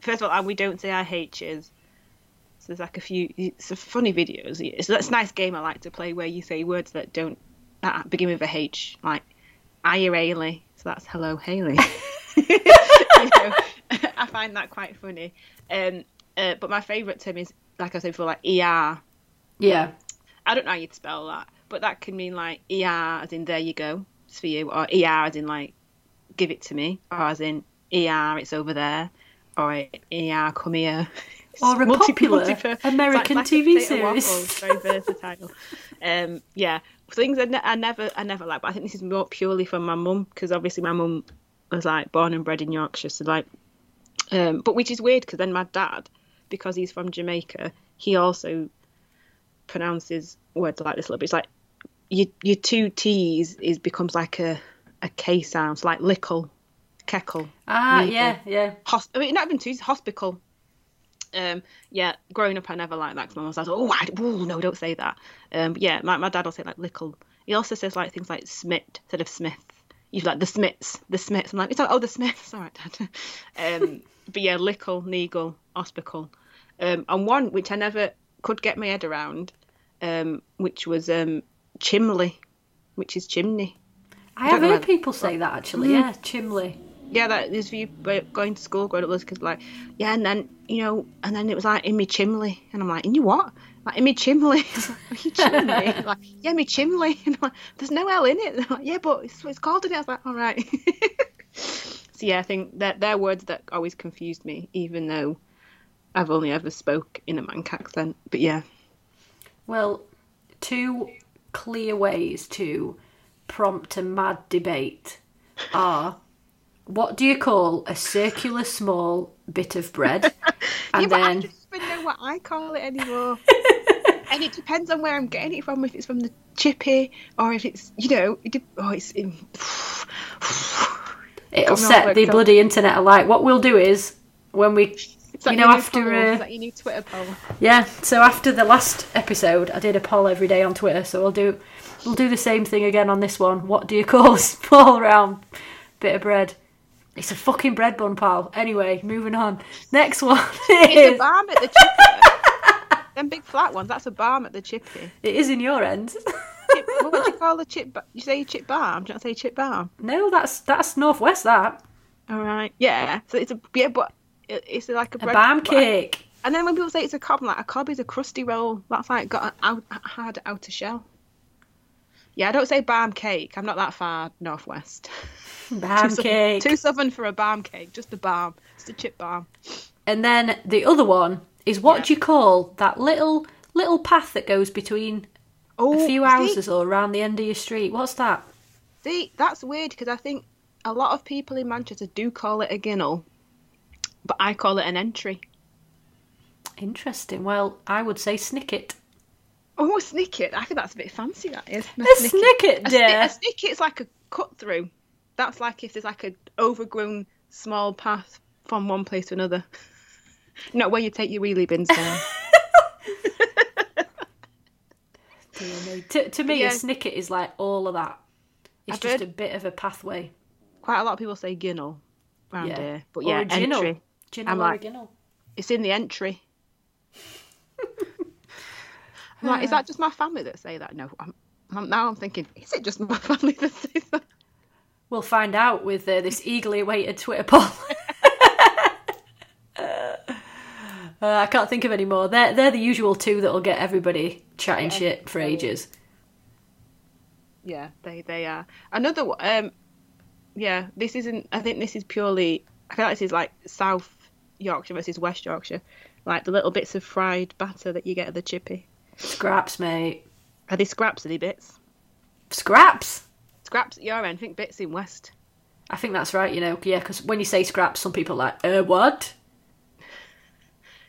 first of all, and we don't say our H's. So there's like a few, it's a funny videos. It's that's a nice game I like to play where you say words that don't that begin with a H, like "Hiya Haley," so that's "Hello Haley." You know, I find that quite funny. Um. Uh, but my favourite term is, like I said before, like E R. Yeah. I don't know how you'd spell that, but that can mean like E R as in there you go, it's for you, or E R as in like give it to me, or as in E R it's over there, or E R come here. Or a multi- popular multi- American like, like T V series. Waffles, very versatile. um, yeah, things I, ne- I never, I never like, but I think this is more purely from my mum, because obviously my mum was like born and bred in Yorkshire, so like, um, but which is weird because then my dad, because he's from Jamaica, he also pronounces words like this a little bit. It's like your your two T's is becomes like a, a K sound. It's like lickle, keckle. Ah, meagle. yeah, yeah. Hosp- I mean, not even two, hospital. Um, yeah, growing up, I never liked that because my mum was like, oh, I, ooh, no, don't say that. Um, but yeah, my, my dad will say like lickle. He also says like things like smit instead of Smith. You've like the Smiths, the Smiths. I'm like, it's like, oh, the Smiths. All right, Dad. Um, but yeah, lickle, neagle, hospital. Um, and one which I never could get my head around, um, which was um, chimley, which is chimney. I, I have heard people that. say that actually. Mm-hmm. Yeah, chimley. Yeah, that is for you going to school, growing up, those kids like, yeah, and then you know, and then it was like in me chimley, and I'm like, in you what? Like in me chimley, like, you chimney? Like, yeah, me chimley, and I'm like, there's no L in it. Like, yeah, but it's what it's called, and I was like, all right. So yeah, I think that they're words that always confused me, even though I've only ever spoke in a Manc accent, but yeah. Well, two clear ways to prompt a mad debate are, what do you call a circular small bit of bread? And yeah, but then... I don't even know what I call it anymore. And it depends on where I'm getting it from, if it's from the chippy, or if it's, you know, it de- oh, it's... In... It'll set the bloody internet alight. What we'll do is, when we... It's like you know, your after poll, uh, like your new Twitter poll. Yeah, so after the last episode, I did a poll every day on Twitter. So we'll do, we'll do the same thing again on this one. What do you call a small round bit of bread? It's a fucking bread bun, pal. Anyway, moving on. Next one is it's a barm at the chippy. Them big flat ones. That's a barm at the chippy. It is in your end. Chip, what do you call a chip? You say chip barm. Do you not say chip barm? No, that's that's northwest. That. All right. Yeah. So it's a yeah, but. It's like a, bread, a barm cake. Like, and then when people say it's a cob, I'm like, a cob is a crusty roll. That's like got an out, hard outer shell. Yeah, I don't say barm cake. I'm not that far northwest. Barm too cake. Southern, too southern for a barm cake. Just a barm. Just a chip barm. And then the other one is what yeah. do you call that little little path that goes between oh, a few houses see, or around the end of your street? What's that? See, that's weird because I think a lot of people in Manchester do call it a ginnel. But I call it an entry. Interesting. Well, I would say snicket. Oh, a snicket. I think that's a bit fancy, that is. A, a snicket, snicket dear. A, sn- a snicket's like a cut-through. That's like if there's like an overgrown small path from one place to another. Not where you take your wheelie bins down. to, to me, yeah. A snicket is like all of that. It's I've just a bit of a pathway. Quite a lot of people say ginnel round yeah. here. But yeah, or a ginnel. Entry. Ginnel I'm or like, a ginnel. It's in the entry. I'm like, is that just my family that say that? No, I'm, I'm, now I'm thinking, is it just my family that say that? We'll find out with uh, this eagerly awaited Twitter poll. uh, I can't think of any more. They're, they're the usual two that'll get everybody chatting yeah. shit for ages. Yeah, they, they are. Another one, um, yeah, this isn't, I think this is purely, I feel like this is like South Yorkshire versus West Yorkshire. Like the little bits of fried batter that you get at the chippy. Scraps, mate. Are they scraps? Are they bits? Scraps? Scraps at your end. I think bits in West. I think that's right, you know. Yeah, because when you say scraps, some people are like, er, what?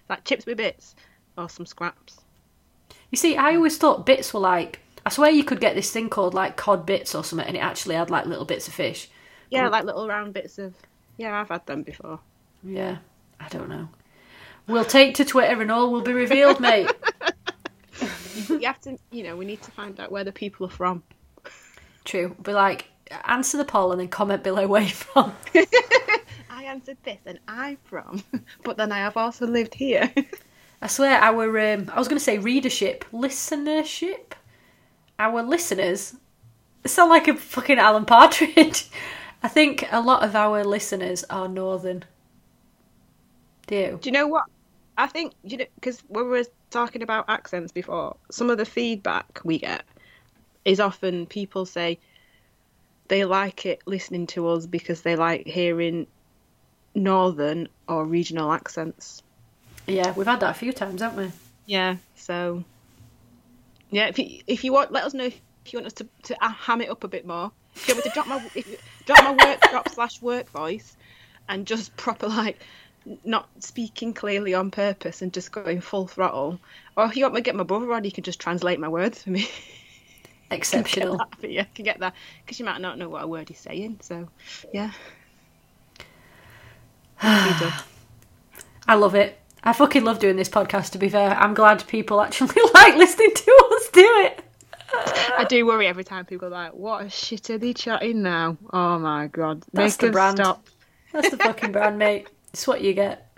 Like chips with bits or some scraps. You see, I always thought bits were like... I swear you could get this thing called like cod bits or something and it actually had like little bits of fish. Yeah, or... like little round bits of... Yeah, I've had them before. Yeah, I don't know. We'll take to Twitter and all will be revealed, mate. You have to, you know, we need to find out where the people are from. True. But like, answer the poll and then comment below where you're from. I answered this and I'm from, but then I have also lived here. I swear our, um, I was going to say readership, listenership. Our listeners sound like a fucking Alan Partridge. I think a lot of our listeners are northern. Do you know what? I think, you know, because when we were talking about accents before, some of the feedback we get is often people say they like it listening to us because they like hearing northern or regional accents. Yeah, we've had that a few times, haven't we? Yeah, so, yeah, if you, if you want, let us know if you want us to, to ham it up a bit more. If you want me to drop my, if, drop my workshop slash work voice and just proper, like, not speaking clearly on purpose and just going full throttle. Or if you want me to get my brother on, you can just translate my words for me. Exceptional. Yeah, I can get that because you might not know what a word he's saying. So, yeah. I love it. I fucking love doing this podcast, to be fair. I'm glad people actually like listening to us do it. I do worry every time people are like, what a shit are they chatting now? Oh, my God. That's Make the brand. Stop. That's the fucking brand, mate. It's what you get.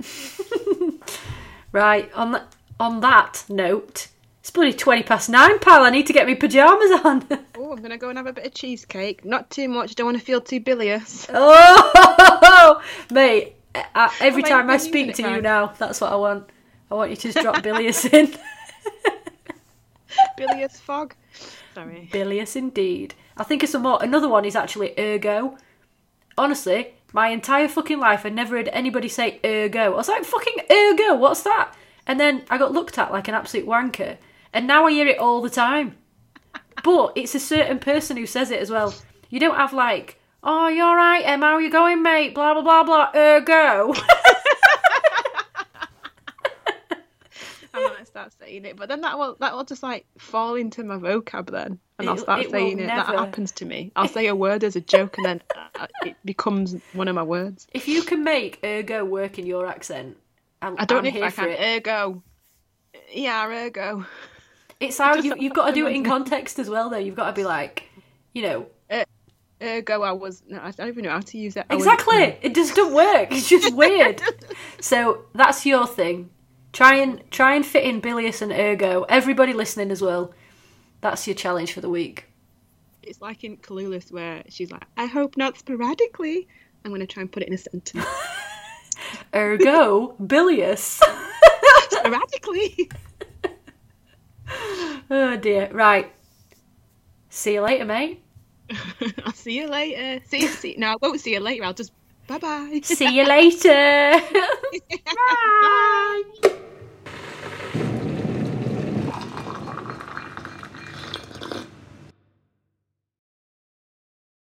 Right, on, th- on that note, it's bloody twenty past nine, pal. I need to get my pyjamas on. Oh, I'm going to go and have a bit of cheesecake. Not too much. Don't want to feel too bilious. Oh, mate, I, every I time I speak to you now, that's what I want. I want you to just drop bilious in. Bilious fog. Sorry. Bilious indeed. I think it's a more, another one is actually ergo. Honestly... My entire fucking life, I never heard anybody say ergo. I was like, fucking ergo, what's that? And then I got looked at like an absolute wanker. And now I hear it all the time. But it's a certain person who says it as well. You don't have like, oh, you're all right, Em, how are you going, mate? Blah, blah, blah, blah, ergo. I might start saying it. But then that will, that will just like fall into my vocab then. And I'll start it, it saying it. Never. That happens to me. I'll say a word as a joke and then it becomes one of my words. If you can make ergo work in your accent, I'm, I don't I'm know here if I for can. It. Ergo. Yeah, ergo. It's how you, you've got to do it in context as well, though. You've got to be like, you know. Er, ergo, I was. No, I don't even know how to use it. Exactly. Was, no. It just doesn't work. It's just weird. So that's your thing. Try and, try and fit in bilious and ergo. Everybody listening as well. That's your challenge for the week. It's like in Clueless where she's like, I hope not sporadically. I'm going to try and put it in a sentence. Ergo, bilious. Sporadically. Oh, dear. Right. See you later, mate. I'll see you later. See you, see, no, I won't see you later. I'll just, bye-bye. See you later. Bye. Bye.